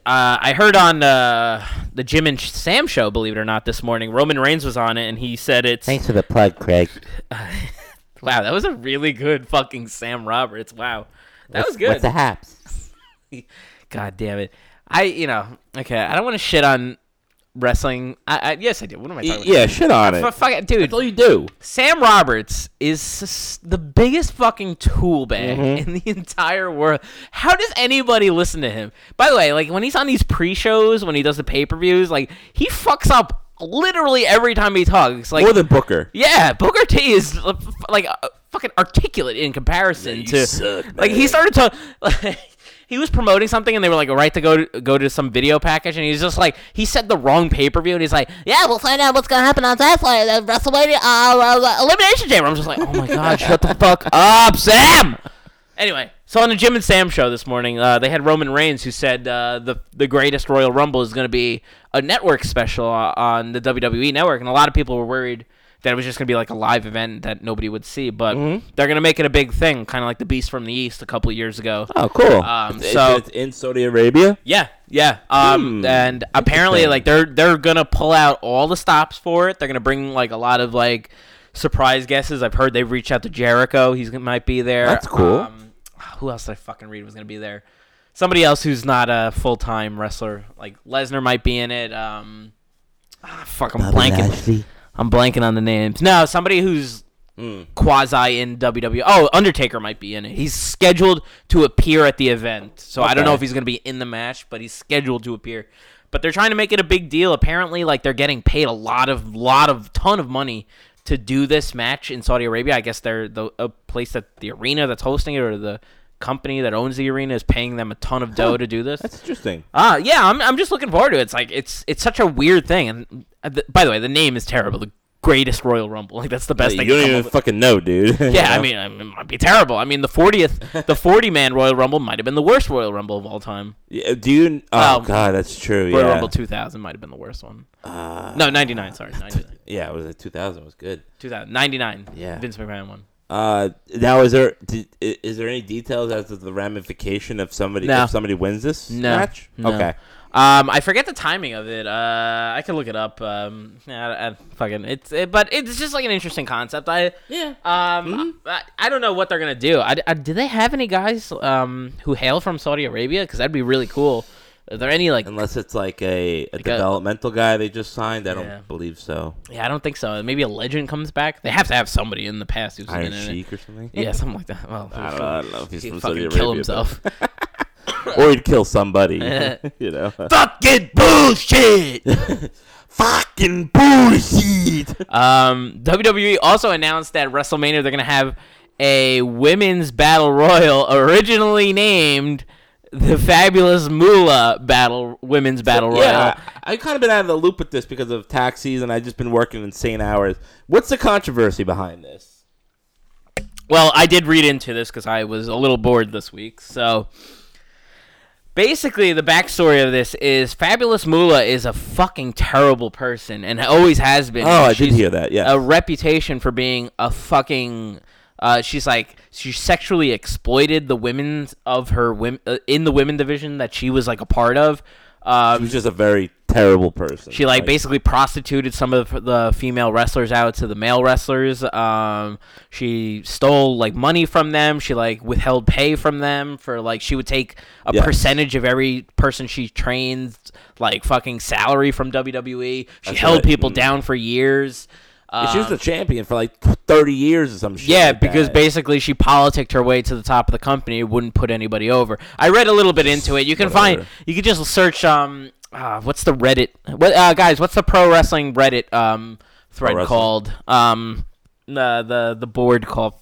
I heard on the Jim and Sam show, believe it or not, this morning, Roman Reigns was on it, and he said it's... Thanks for the plug, Craig. Wow, that was a really good fucking Sam Roberts. Wow. That was good. What's the haps? God damn it. I don't want to shit on wrestling. Yes, I do. What am I talking about? Yeah, shit on it. Fuck it, dude. That's all you do. Sam Roberts is the biggest fucking tool bag in the entire world. How does anybody listen to him? By the way, like when he's on these pre-shows, when he does the pay-per-views, like he fucks up literally every time he talks, like more than Booker. Yeah, Booker T is like fucking articulate in comparison to. Suck, like he started to, like, he was promoting something and they were like, "Right to go to some video package," and he's just like, he said the wrong pay per view and he's like, "Yeah, we'll find out what's gonna happen on Saturday at WrestleMania Elimination Chamber." I'm just like, "Oh my god, shut the fuck up, Sam." Anyway, so on the Jim and Sam show this morning, they had Roman Reigns who said the Greatest Royal Rumble is going to be a network special on the WWE Network, and a lot of people were worried that it was just going to be like a live event that nobody would see, but they're going to make it a big thing, kind of like the Beast from the East a couple of years ago. Oh, cool. So it's in Saudi Arabia? Yeah. And apparently like they're going to pull out all the stops for it. They're going to bring like a lot of like surprise guesses. I've heard they've reached out to Jericho. He might be there. That's cool. Who else did I fucking read was going to be there? Somebody else who's not a full-time wrestler. Like, Lesnar might be in it. I'm blanking on the names. No, somebody who's quasi in WWE. Oh, Undertaker might be in it. He's scheduled to appear at the event. So I don't know if he's going to be in the match, but he's scheduled to appear. But they're trying to make it a big deal. Apparently, like, they're getting paid a ton of money to do this match in Saudi Arabia. I guess they're a place that the arena that's hosting it or the company that owns the arena is paying them a ton of dough to do this. That's interesting. Yeah, I'm just looking forward to it. It's like it's such a weird thing. And by the way, the name is terrible. The Greatest Royal Rumble. Like that's the best thing. You don't even fucking know, dude. Yeah, you know? I mean, it might be terrible. I mean, the 40-man Royal Rumble might have been the worst Royal Rumble of all time. Yeah, do you? Oh god, that's true. Royal Rumble 2000 might have been the worst one. No, 99. Sorry, 99. Yeah, it was 2000 was good. 2099. Yeah, Vince McMahon won. Now is there any details as to the ramification of if somebody wins this match? No. Okay. I forget the timing of it. I can look it up. But it's just like an interesting concept. I don't know what they're gonna do. Do they have any guys who hail from Saudi Arabia? Because that'd be really cool. Are there any like? Unless it's like a developmental guy they just signed, I don't believe so. Yeah, I don't think so. Maybe a legend comes back. They have to have somebody in the past who's Iron Sheik or something. Yeah, something like that. Well, I don't know if he's supposed to kill himself. Or he'd kill somebody. You know. Fucking bullshit. Fucking bullshit. WWE also announced that WrestleMania they're gonna have a women's battle royal, originally named the Fabulous Moolah Women's Battle Royal. Yeah, I've kind of been out of the loop with this because of tax season. I've just been working insane hours. What's the controversy behind this? Well, I did read into this because I was a little bored this week. So basically, the backstory of this is Fabulous Moolah is a fucking terrible person and always has been. Oh, I did hear that, yeah. A reputation for being a fucking... she sexually exploited the women of her in the women division that she was like a part of. She was just a very terrible person. She like basically prostituted some of the female wrestlers out to the male wrestlers. She stole like money from them. She like withheld pay from them for like she would take a percentage of every person she trained like fucking salary from WWE. She held people down for years. She was the champion for like 30 years or some shit. Yeah, like because basically she politicked her way to the top of the company. Wouldn't put anybody over. I read a little bit into it. You can you can just search what's the Reddit? What guys? What's the pro wrestling Reddit thread called? The board called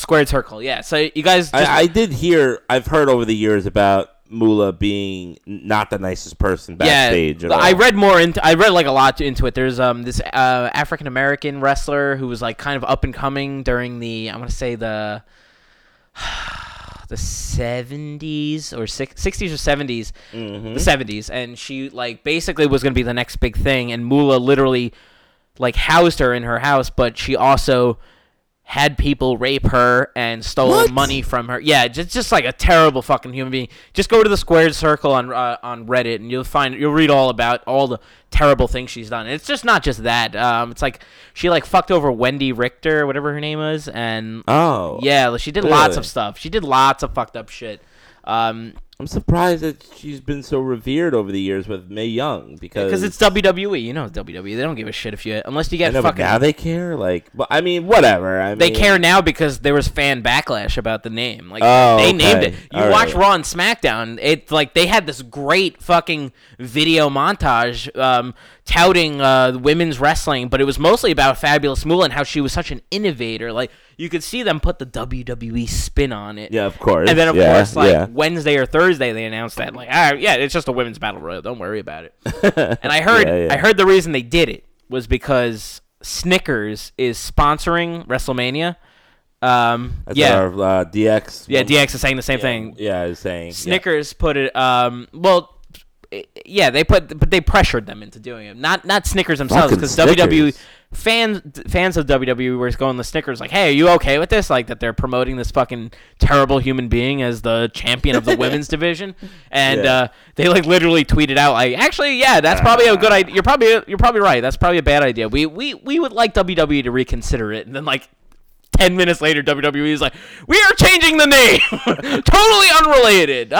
Squared Circle. Yeah. So you guys, I've heard over the years about Moolah being not the nicest person backstage. Yeah, I read a lot into it. There's this African American wrestler who was like kind of up and coming during the 70s or 60s or 70s, the 70s, and she like basically was going to be the next big thing, and Moolah literally like housed her in her house, but she also had people rape her and stole money from her. Yeah, just like a terrible fucking human being. Just go to the Squared Circle on Reddit and you'll read all about all the terrible things she's done. And it's just not just that. It's like she like fucked over Wendy Richter, whatever her name is, and she did lots of stuff. She did lots of fucked up shit. I'm surprised that she's been so revered over the years with Mae Young because it's WWE. You know it's WWE. They don't give a shit if you unless you get fucking. Now they care. Like, but I mean, whatever. They care now because there was fan backlash about the name. Like named it. You watch Raw and SmackDown. It's like they had this great fucking video montage touting women's wrestling, but it was mostly about Fabulous Moolah and how she was such an innovator. Like you could see them put the WWE spin on it. Yeah, of course. And then of course, Wednesday or Thursday. They announced that it's just a women's battle royal. Don't worry about it. And I heard the reason they did it was because Snickers is sponsoring WrestleMania. DX. Yeah, DX is saying the same thing. Yeah, is saying Snickers put it. They pressured them into doing it. Not Snickers themselves, because WWE fans of WWE were going to Snickers like, "Hey, are you okay with this? Like that they're promoting this fucking terrible human being as the champion of the women's division?" And they like literally tweeted out like, "Actually, yeah, that's probably a good idea. You're probably right. That's probably a bad idea. We would like WWE to reconsider it." And then like 10 minutes later, WWE is like, "We are changing the name." Totally unrelated.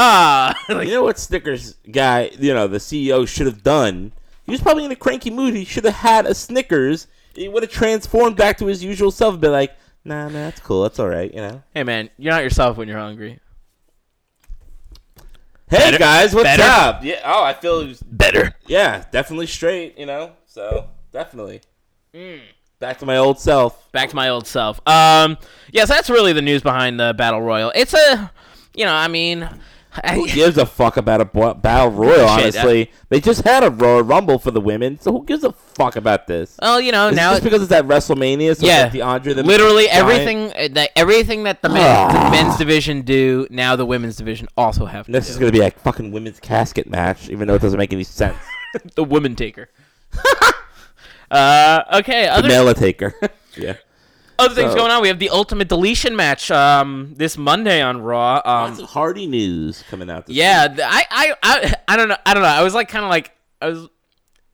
You know what Snickers guy, the CEO should have done? He was probably in a cranky mood. He should have had a Snickers. He would have transformed back to his usual self and been like, nah, that's cool. That's all right, Hey, man, you're not yourself when you're hungry. Hey, guys, what's up? Yeah. Oh, I feel it was better. Yeah, definitely straight, So, definitely. Back to my old self. So that's really the news behind the Battle Royal. It's who gives a fuck about a Battle Royal, honestly? They just had a Royal Rumble for the women, so who gives a fuck about this? Oh, now... Just because it's at WrestleMania, so it's like DeAndre... Literally everything that the men's division do, now the women's division also have to do. This is going to be a fucking women's casket match, even though it doesn't make any sense. The woman taker. Vanilla taker. Other things going on. We have the Ultimate Deletion match this Monday on Raw. Lots of Hardy news coming out this week. I don't know. I was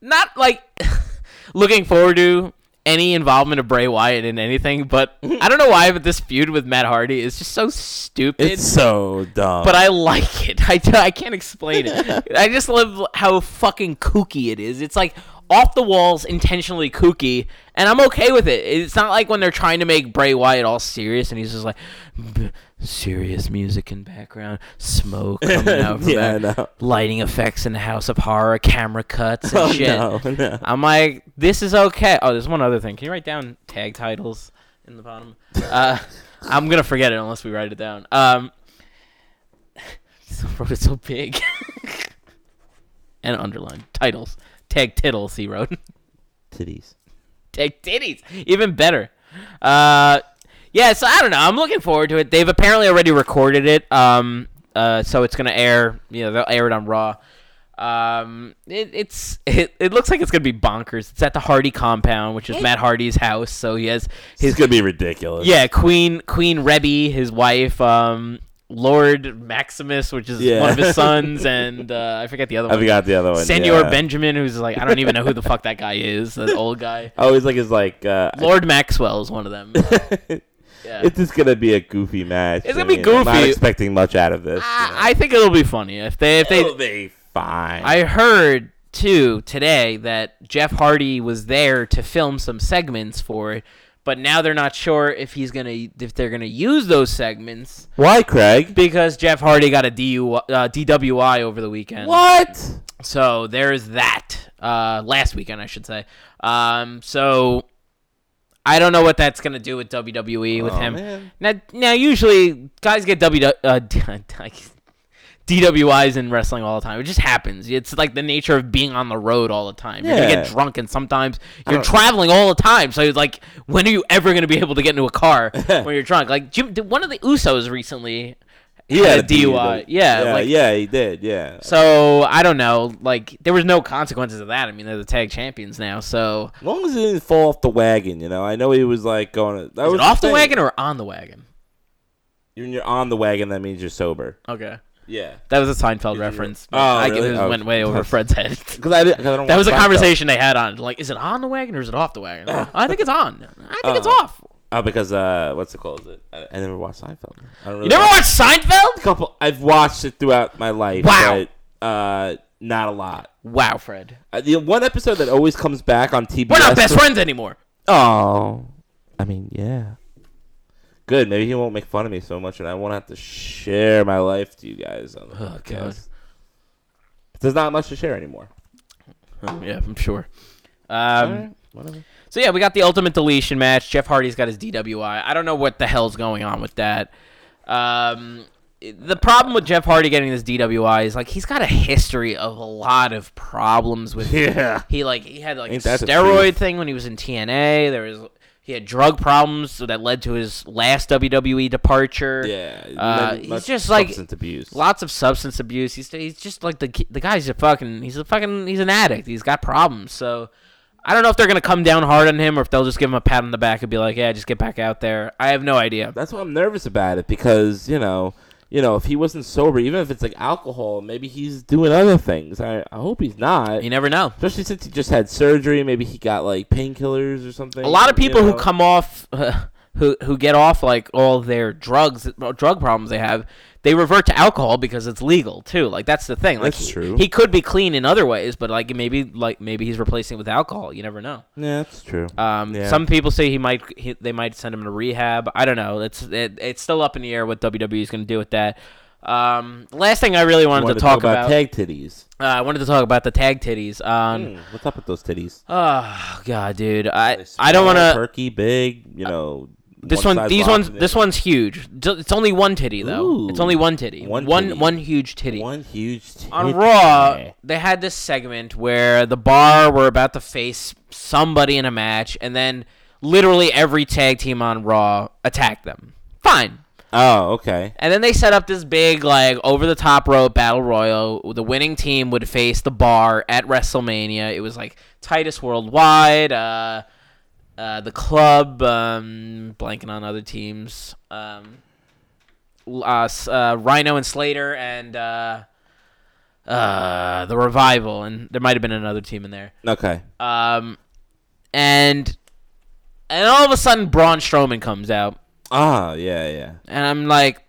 not looking forward to any involvement of Bray Wyatt in anything, but I don't know why, but this feud with Matt Hardy is just so stupid. It's so dumb. But I like it. I can't explain it. I just love how fucking kooky it is. It's like off the walls, intentionally kooky, and I'm okay with it. It's not like when they're trying to make Bray Wyatt all serious, and he's just like, serious music in background, smoke coming out from lighting effects in the House of Horror, camera cuts and shit. No. I'm like, this is okay. Oh, there's one other thing. Can you write down tag titles in the bottom? I'm going to forget it unless we write it down. It's so big. And underline. Titles. Tag tittles, he wrote. Titties. Tag titties. Even better. Yeah, so I don't know. I'm looking forward to it. They've apparently already recorded it, so it's going to air. You know, they'll air it on Raw. It looks like it's going to be bonkers. It's at the Hardy compound, which is Matt Hardy's house. So he has his. It's going to be ridiculous. Yeah, Queen Reby, his wife. Lord Maximus, which is one of his sons, and I forget the other one. I forgot the other one. Senor Benjamin, who's like, I don't even know who the fuck that guy is, that old guy. Oh, he's like, Lord Maxwell is one of them. Yeah. It's just gonna be a goofy match. It's gonna be goofy. I'm not expecting much out of this. I think it'll be funny it'll be fine. I heard too today that Jeff Hardy was there to film some segments for it. But now they're not sure if they're gonna use those segments. Why, Craig? Because Jeff Hardy got a DWI over the weekend. What? So there's that. Last weekend, I should say. So I don't know what that's gonna do with WWE with him. Man. Now usually guys get DWIs in wrestling all the time. It just happens. It's like the nature of being on the road all the time. You're going to get drunk, and sometimes you're traveling all the time. So it's like, when are you ever going to be able to get into a car when you're drunk? Like, one of the Usos recently had a DUI. He did, yeah. So, I don't know. Like, there was no consequences of that. I mean, they're the tag champions now, so. As long as it didn't fall off the wagon, you know. I know he was, like, going. Is it off the wagon or on the wagon? When you're on the wagon, that means you're sober. Okay. Yeah, that was a Seinfeld reference. Went way over Fred's head. That was a conversation they had on. Like, is it on the wagon or is it off the wagon? I think it's on. I think it's off. Oh, because what's it called? I never watched Seinfeld. You never watched Seinfeld? I've watched it throughout my life. Wow. But, not a lot. Wow, Fred. The one episode that always comes back on TBS. We're not best friends anymore. Oh, I mean, yeah. Good. Maybe he won't make fun of me so much, and I won't have to share my life to you guys on the podcast. God. There's not much to share anymore. Yeah, I'm sure. Right, whatever. So, yeah, we got the Ultimate Deletion match. Jeff Hardy's got his DWI. I don't know what the hell's going on with that. The problem with Jeff Hardy getting this DWI is, like, he's got a history of a lot of problems with him. He had, like, a steroid thing when he was in TNA. He had drug problems, so that led to his last WWE departure. Yeah, he's just like substance abuse. Lots of substance abuse. He's just like the guy's he's an addict. He's got problems. So I don't know if they're gonna come down hard on him or if they'll just give him a pat on the back and be like, "Yeah, just get back out there." I have no idea. That's why I'm nervous about it because you know, if he wasn't sober, even if it's like alcohol, maybe he's doing other things. I hope he's not. You never know. Especially since he just had surgery. Maybe he got, like, painkillers or something. A lot of people who come off, who get off, like, all their drug problems they have, they revert to alcohol because it's legal, too. Like, that's the thing. Like, that's true. He could be clean in other ways, but, like, maybe he's replacing it with alcohol. You never know. Yeah, that's true. Some people say they might send him to rehab. I don't know. It's still up in the air what WWE is going to do with that. Last thing I really wanted to talk about tag titties. I wanted to talk about the tag titties. What's up with those titties? Oh, God, dude. I don't want to. Turkey, big, you know. This one's huge. It's only one titty though. Ooh, it's only one titty. One huge titty. One huge titty. On Raw, they had this segment where the Bar were about to face somebody in a match, and then literally every tag team on Raw attacked them. Fine. Oh, okay. And then they set up this big, like, over-the-top rope battle royal. The winning team would face the Bar at WrestleMania. It was like Titus Worldwide, the Club, blanking on other teams, Rhino and Slater, and the Revival, and there might have been another team in there. Okay. And And all of a sudden, Braun Strowman comes out. Ah, yeah, yeah. And I'm like,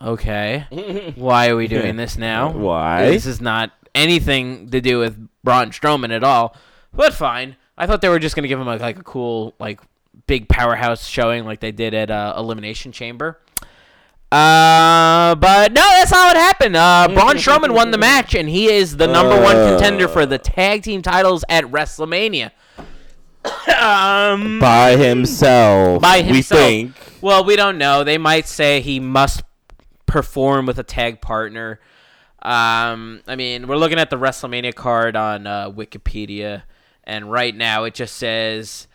okay, why are we doing this now? Why? This is not anything to do with Braun Strowman at all. But fine. I thought they were just going to give him like a cool, like, big powerhouse showing like they did at Elimination Chamber. But no, that's not what happened. Braun Strowman won the match, and he is the number one contender for the tag team titles at WrestleMania. By himself. By himself. We think. Well, we don't know. They might say he must perform with a tag partner. I mean, we're looking at the WrestleMania card on Wikipedia, and right now it just says...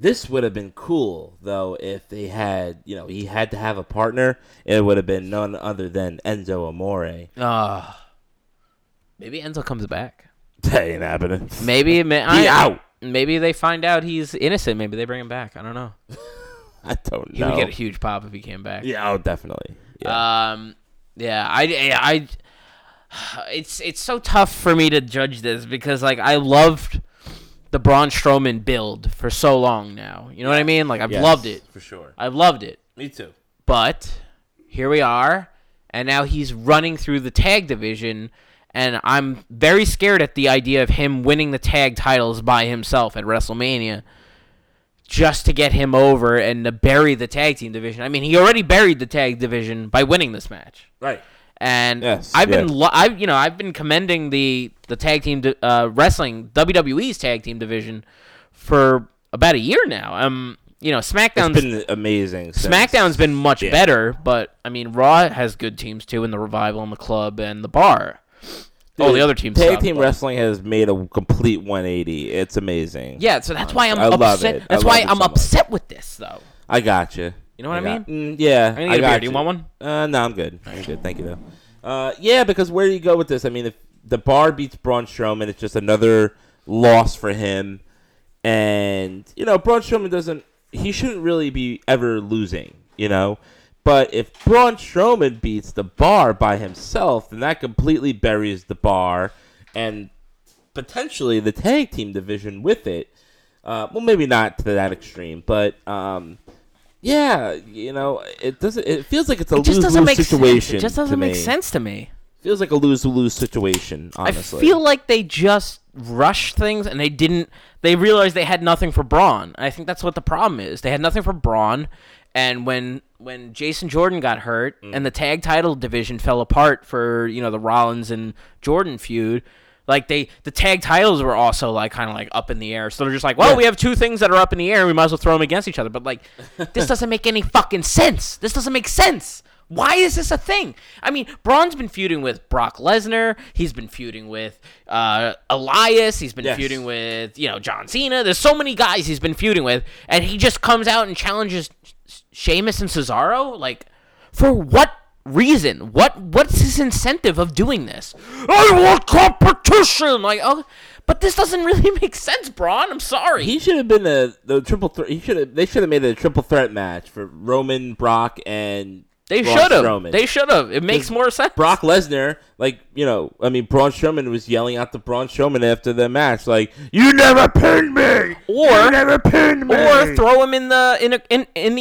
This would have been cool, though, if they had, you know, he had to have a partner. It would have been none other than Enzo Amore. Maybe Enzo comes back. That ain't happening. Maybe out. Maybe they find out he's innocent. Maybe they bring him back. I don't know. I don't know. He would get a huge pop if he came back. Yeah, oh, definitely. Yeah. It's so tough for me to judge this because, like, I loved the Braun Strowman build for so long now. You know what I mean? Like, I've loved it. For sure. I've loved it. Me too. But here we are, and now he's running through the tag division, and I'm very scared at the idea of him winning the tag titles by himself at WrestleMania just to get him over and to bury the tag team division. I mean, he already buried the tag division by winning this match. Right. And I've been commending the tag team wrestling, WWE's tag team division for about a year now. You know, SmackDown's been amazing. SmackDown's been much better, but I mean, Raw has good teams too, in the Revival and the Club and the Bar. All the other teams. Tag team wrestling has made a complete 180. It's amazing. Yeah, so that's why I'm upset. That's why I'm upset with this, though. I gotcha. You know what I mean? Yeah. I need a beer. Do you want one? No, I'm good. I'm good. Thank you, though. Yeah, because where do you go with this? I mean, if the Bar beats Braun Strowman, it's just another loss for him. And, you know, Braun Strowman doesn't... He shouldn't really be ever losing, you know? But if Braun Strowman beats the Bar by himself, then that completely buries the Bar and potentially the tag team division with it. Well, maybe not to that extreme, but... yeah, you know, it doesn't. It feels like it's a lose-lose situation. It just doesn't make sense to me. Feels like a lose-lose situation. Honestly, I feel like they just rushed things and they didn't. They realized they had nothing for Braun. I think that's what the problem is. They had nothing for Braun, and when Jason Jordan got hurt and the tag title division fell apart for the Rollins and Jordan feud. Like, the tag titles were also, like, kind of, like, up in the air. So they're just like, well, we have two things that are up in the air. We might as well throw them against each other. But, like, this doesn't make any fucking sense. This doesn't make sense. Why is this a thing? I mean, Braun's been feuding with Brock Lesnar. He's been feuding with Elias. He's been feuding with, John Cena. There's so many guys he's been feuding with. And he just comes out and challenges Sheamus and Cesaro? Like, for what reason? What's his incentive of doing this? I want competition. Like, oh, but this doesn't really make sense, Braun. I'm sorry. He should have been the triple threat. They should have made a triple threat match for Roman, Brock, and They should have. It makes more sense. Brock Lesnar, Braun Strowman was yelling out to Braun Strowman after the match, like, "You never pinned me," or throw him in the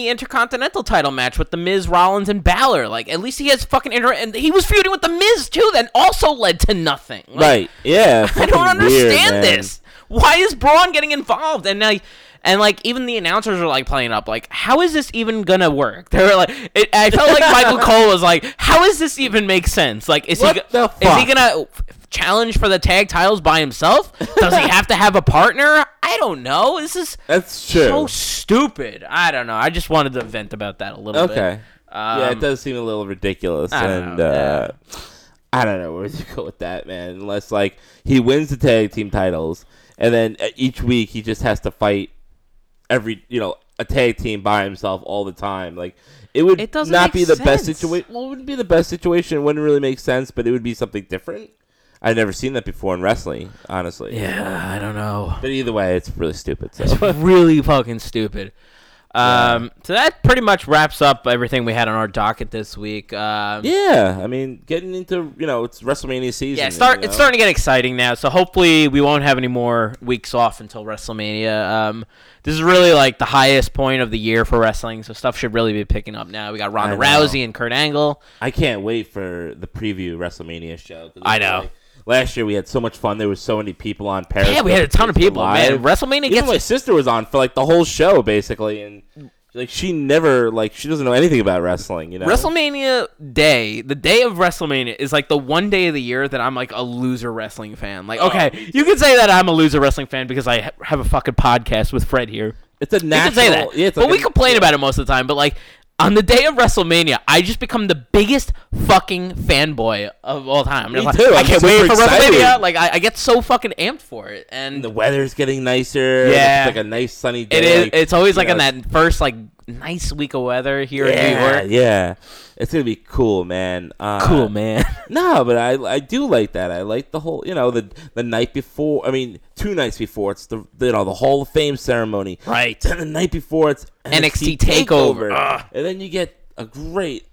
Intercontinental title match with the Miz, Rollins, and Balor. Like, at least he has fucking and he was feuding with the Miz too. That also led to nothing. Like, right? Yeah. I don't understand this. Why is Braun getting involved? And now. And, like, even the announcers are, like, playing up, like, how is this even gonna work? They were like, I felt like Michael Cole was like, how does this even make sense? Like, is he gonna challenge for the tag titles by himself? Does he have to have a partner? I don't know. That's true. So stupid. I don't know. I just wanted to vent about that a little bit. Okay. Yeah, it does seem a little ridiculous. I don't know where to go with that, man. Unless, like, he wins the tag team titles, and then each week he just has to fight a tag team by himself all the time. Like, it wouldn't be the best situation. It wouldn't really make sense, but it would be something different. I've never seen that before in wrestling, honestly. Yeah, I don't know. But either way, it's really stupid. So. It's really fucking stupid. So that pretty much wraps up everything we had on our docket this week. I mean, getting into, it's WrestleMania season. Yeah, it's starting to get exciting now, so hopefully we won't have any more weeks off until WrestleMania. This is really like the highest point of the year for wrestling, so stuff should really be picking up now. We got Ronda Rousey and Kurt Angle. I can't wait for the preview WrestleMania show. I know. Last year we had so much fun. There was so many people on Paris. Yeah, we had a ton of people, man. WrestleMania Even my sister was on for the whole show basically, and she doesn't know anything about wrestling, WrestleMania day, the day of WrestleMania is the one day of the year that I'm a loser wrestling fan. You can say that I'm a loser wrestling fan because I have a fucking podcast with Fred here. It's a national. You can say that. Yeah, but we complain about it most of the time, but on the day of WrestleMania, I just become the biggest fucking fanboy of all time. Me too. I can't wait for WrestleMania. I get so fucking amped for it. And the weather's getting nicer. Yeah. It's a nice sunny day. It is. It's always in that first nice week of weather here in New York. Yeah. It's going to be cool, man. Cool, man. No, but I do like that. I like the whole, the night before. I mean, 2 nights before, it's the, the Hall of Fame ceremony. Right. And the night before, it's NXT TakeOver. And then you get a great,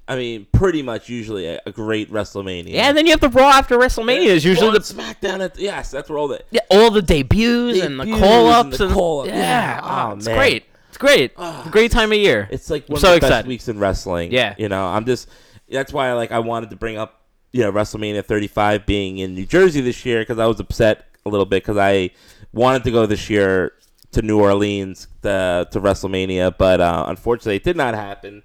pretty much usually a great WrestleMania. Yeah, and then you have the Raw after WrestleMania is usually the SmackDown. That's where all the... Yeah, all the debuts and the call-ups. Yeah. Oh, it's man. Great. It's great. It's a great time of year. It's one of the best weeks in wrestling. Yeah. That's why I wanted to bring up, WrestleMania 35 being in New Jersey this year, because I was upset a little bit because I wanted to go this year to New Orleans to WrestleMania, but unfortunately it did not happen.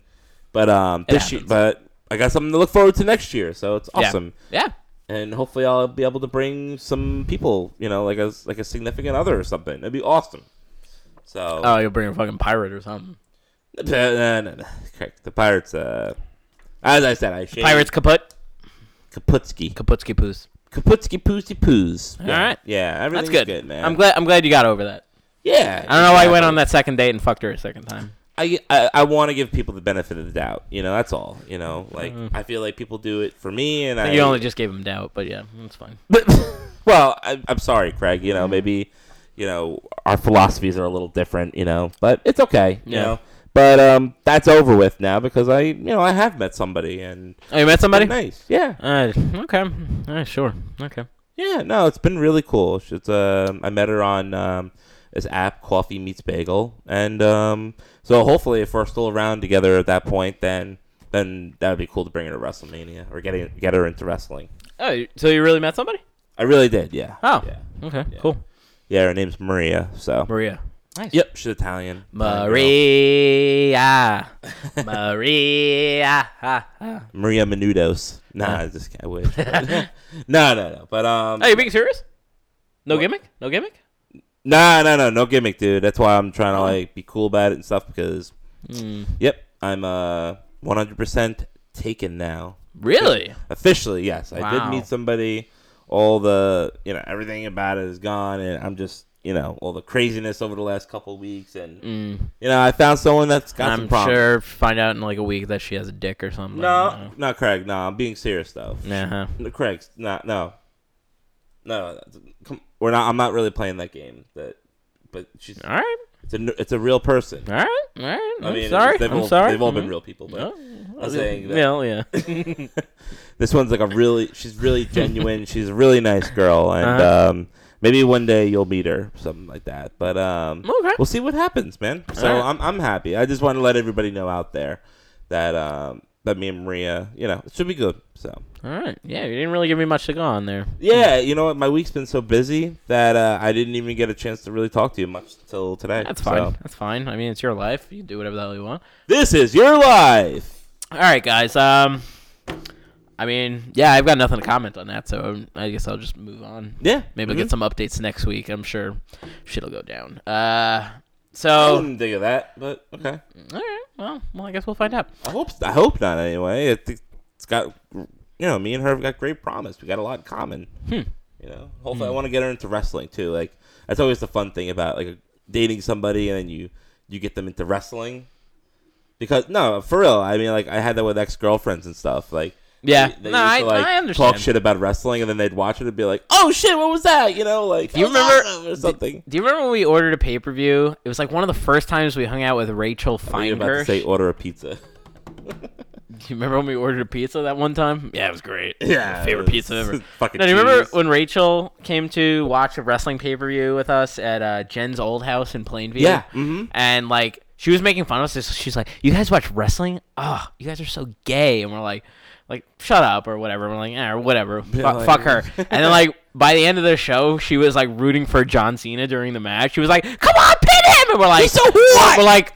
But this year, but I got something to look forward to next year, so it's awesome. Yeah. And hopefully I'll be able to bring some people, like a significant other or something. That'd be awesome. So, you'll bring a fucking pirate or something. No. Correct. The pirates, as I said, Pirates kaput? Kaputsky. Kaputsky poos. Kaputsky poosy poos. Yeah. All right. Yeah, everything's good, man. I'm glad you got over that. Yeah. I don't know why you went on that second date and fucked her a second time. I want to give people the benefit of the doubt. That's all. I feel like people do it for me, and you only just gave them doubt, but yeah, that's fine. But, well, I'm sorry, Craig. Maybe... our philosophies are a little different, but it's okay, you know. But that's over with now because I have met somebody and. Oh, you met somebody? Nice, yeah. Okay. Sure. Okay. Yeah. No, it's been really cool. It's I met her on this app, Coffee Meets Bagel, and so hopefully if we're still around together at that point, then that would be cool to bring her to WrestleMania or get her into wrestling. Oh, so you really met somebody? I really did. Yeah. Oh. Yeah. Okay. Yeah. Cool. Yeah, her name's Maria. So Maria, nice. Yep, she's Italian. Maria. Maria Menudos. Nah, just I wish. No. But are you being serious? No gimmick. No gimmick, dude. That's why I'm trying to be cool about it and stuff because. Yep, I'm 100% taken now. Really? So, officially, yes. Wow. I did meet somebody. All the, everything about it is gone, and I'm just, all the craziness over the last couple of weeks, and, I found someone that's got some problems. I'm sure find out in, a week that she has a dick or something. No, not Craig, no, I'm being serious, though. Uh-huh. Craig's, no, come, I'm not really playing that game, but she's... All right. It's a real person. All right. I'm sorry. They've all been real people, but I'm saying that. Hell yeah. This one's she's really genuine. She's a really nice girl, and maybe one day you'll meet her, something like that. But okay. We'll see what happens, man. So right. I'm happy. I just want to let everybody know out there that that me and Maria, it should be good. So all right, yeah, you didn't really give me much to go on there. Yeah, you know what? My week's been so busy that I didn't even get a chance to really talk to you much till today. That's fine. That's fine. I mean, it's your life. You can do whatever the hell you want. This is your life. All right, guys. I've got nothing to comment on that, so I guess I'll just move on. Yeah, maybe I'll get some updates next week. I'm sure shit'll go down. So I didn't think of that, but okay. All right. Well, I guess we'll find out. I hope not. Anyway, it's got me and her have got great promise. We got a lot in common. Hopefully I want to get her into wrestling too. That's always the fun thing about dating somebody and then you get them into wrestling. Because no, for real. I had that with ex-girlfriends and stuff. Yeah, they I understand. Talk shit about wrestling, and then they'd watch it and be like, "Oh shit, what was that?" You know, like, do you remember awesome or something? Do you remember when we ordered a pay-per-view? It was like one of the first times we hung out with Rachel Feinberg. About to say order a pizza. Do you remember when we ordered a pizza that one time? Yeah, it was great. Yeah, favorite pizza ever. Fucking. Now, do you remember when Rachel came to watch a wrestling pay-per-view with us at Jen's old house in Plainview? Yeah, mm-hmm. And like she was making fun of us. She's like, "You guys watch wrestling? Oh, you guys are so gay," and we're like. Like, shut up or whatever. We're like, eh, or whatever. Fuck her. And then, like, by the end of the show, she was, like, rooting for John Cena during the match. She was like, come on, pin him! And we're like, so what? We're like,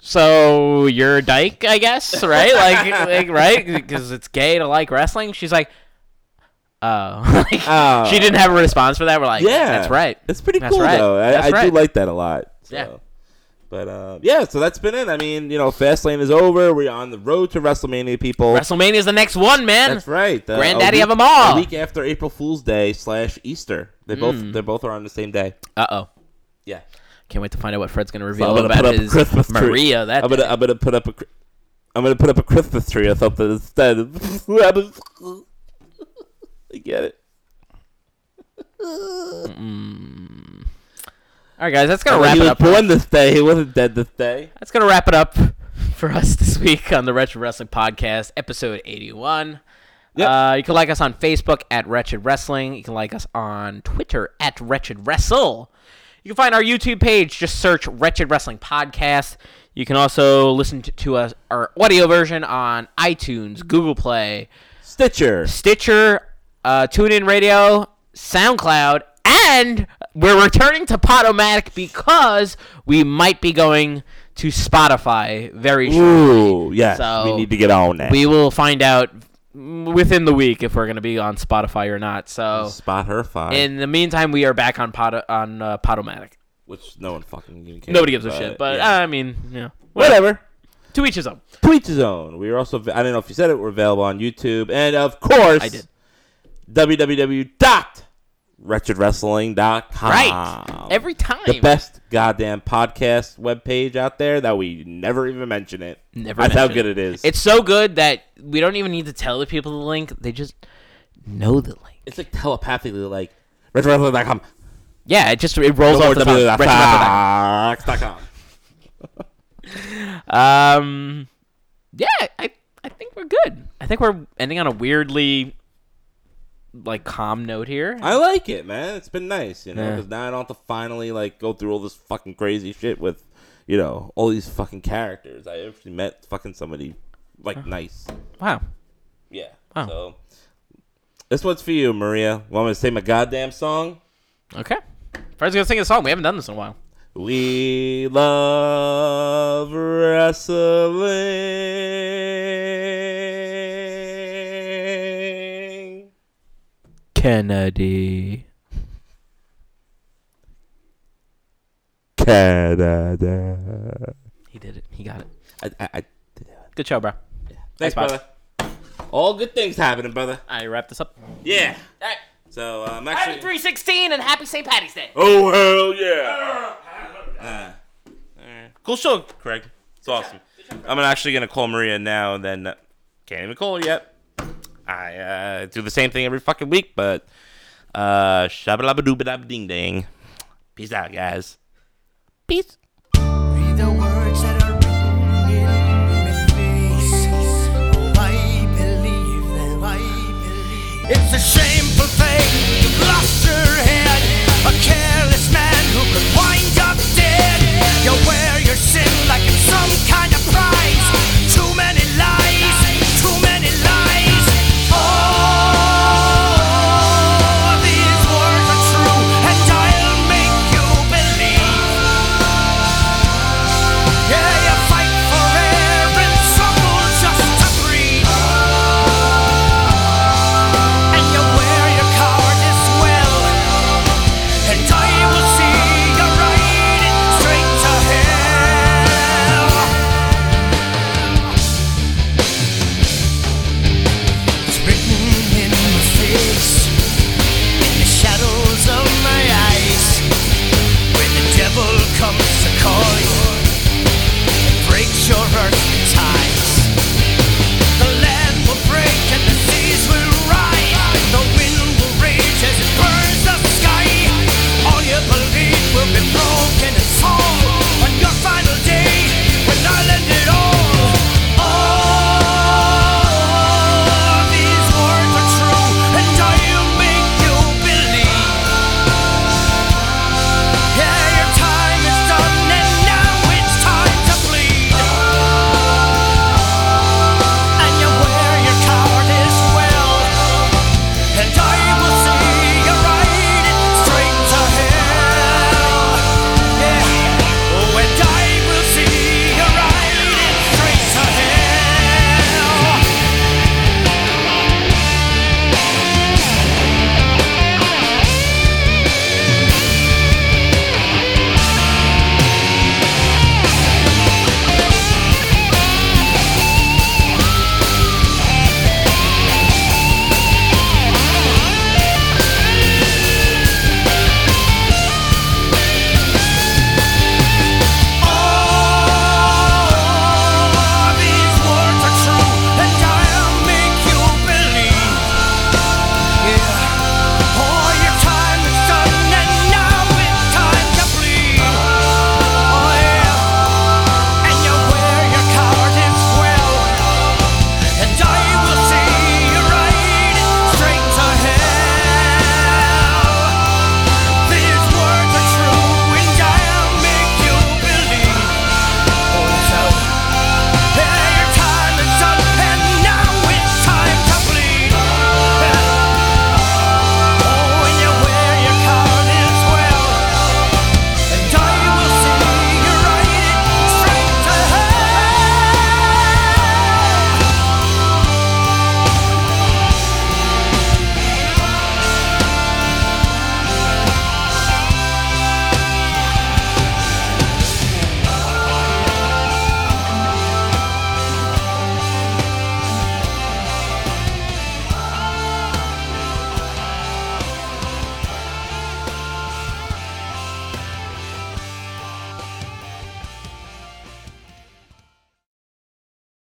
so you're a dyke, I guess, right? Like right? Because it's gay to like wrestling. She's like, oh. Like, oh. She didn't have a response for that. We're like, yeah, that's right. That's pretty cool, right. Though. I do like that a lot. So. Yeah. But, yeah, so that's been it. I mean, you know, Fastlane is over. We're on the road to WrestleMania, people. WrestleMania is the next one, man. That's right. Granddaddy of them all. A week after April Fool's Day / Easter. They both are on the same day. Uh-oh. Yeah. Can't wait to find out what Fred's going to reveal about his Christmas Maria tree. That day. I'm going to put up a Christmas tree or something instead. I get it. Mm-mm. All right, guys, that's going to wrap it up. He was born this day. He wasn't dead this day. That's going to wrap it up for us this week on the Wretched Wrestling Podcast, episode 81. Yep. You can like us on Facebook at Wretched Wrestling. You can like us on Twitter at Wretched Wrestle. You can find our YouTube page. Just search Wretched Wrestling Podcast. You can also listen to us, our audio version on iTunes, Google Play, Stitcher, TuneIn Radio, SoundCloud, and we're returning to Podomatic because we might be going to Spotify very shortly. Ooh, yes. So we need to get on that. We will find out within the week if we're going to be on Spotify or not. So Spotify. In the meantime, we are back on Podomatic. Which no one fucking cares. Nobody gives a shit. It. But, yeah. I mean, you know. Whatever. To each his own. To each his own. We are also, I don't know if you said it, we're available on YouTube. And, of course, I did. www.wretchedwrestling.com. Right. Every time. The best goddamn podcast webpage out there that we never even mention it. That's how good it is. It's so good that we don't even need to tell the people the link. They just know the link. It's like telepathically like wretchedwrestling.com. Yeah, it rolls off the tongue. wretchedwrestling.com. Yeah, I think we're good. I think we're ending on a weirdly like calm note here. I like it, man. It's been nice, you know, because now I don't have to finally like go through all this fucking crazy shit with, you know, all these fucking characters. I actually met fucking somebody like nice. Wow. Yeah. Wow. So this one's for you, Maria. Want me to sing my goddamn song? Okay. Fred's gonna sing a song. We haven't done this in a while. We love wrestling. Canada. He did it. He got it. I did it. Good show, bro. Yeah. Thanks, brother. All good things happening, brother. I wrap this up. Yeah. All right. So I'm actually. Happy 316 and happy St. Patty's Day. Oh hell yeah! All right. Cool show, Craig. It's awesome. Good job, I'm actually gonna call Maria now. And then can't even call her yet. I do the same thing every fucking week, but shabba-dabba-doo-ba-dabba-ding-ding. Peace out, guys. Peace. Read the words that are written in my face. Oh, I believe them, I believe. It's a shameful thing. You've lost your head. I can't.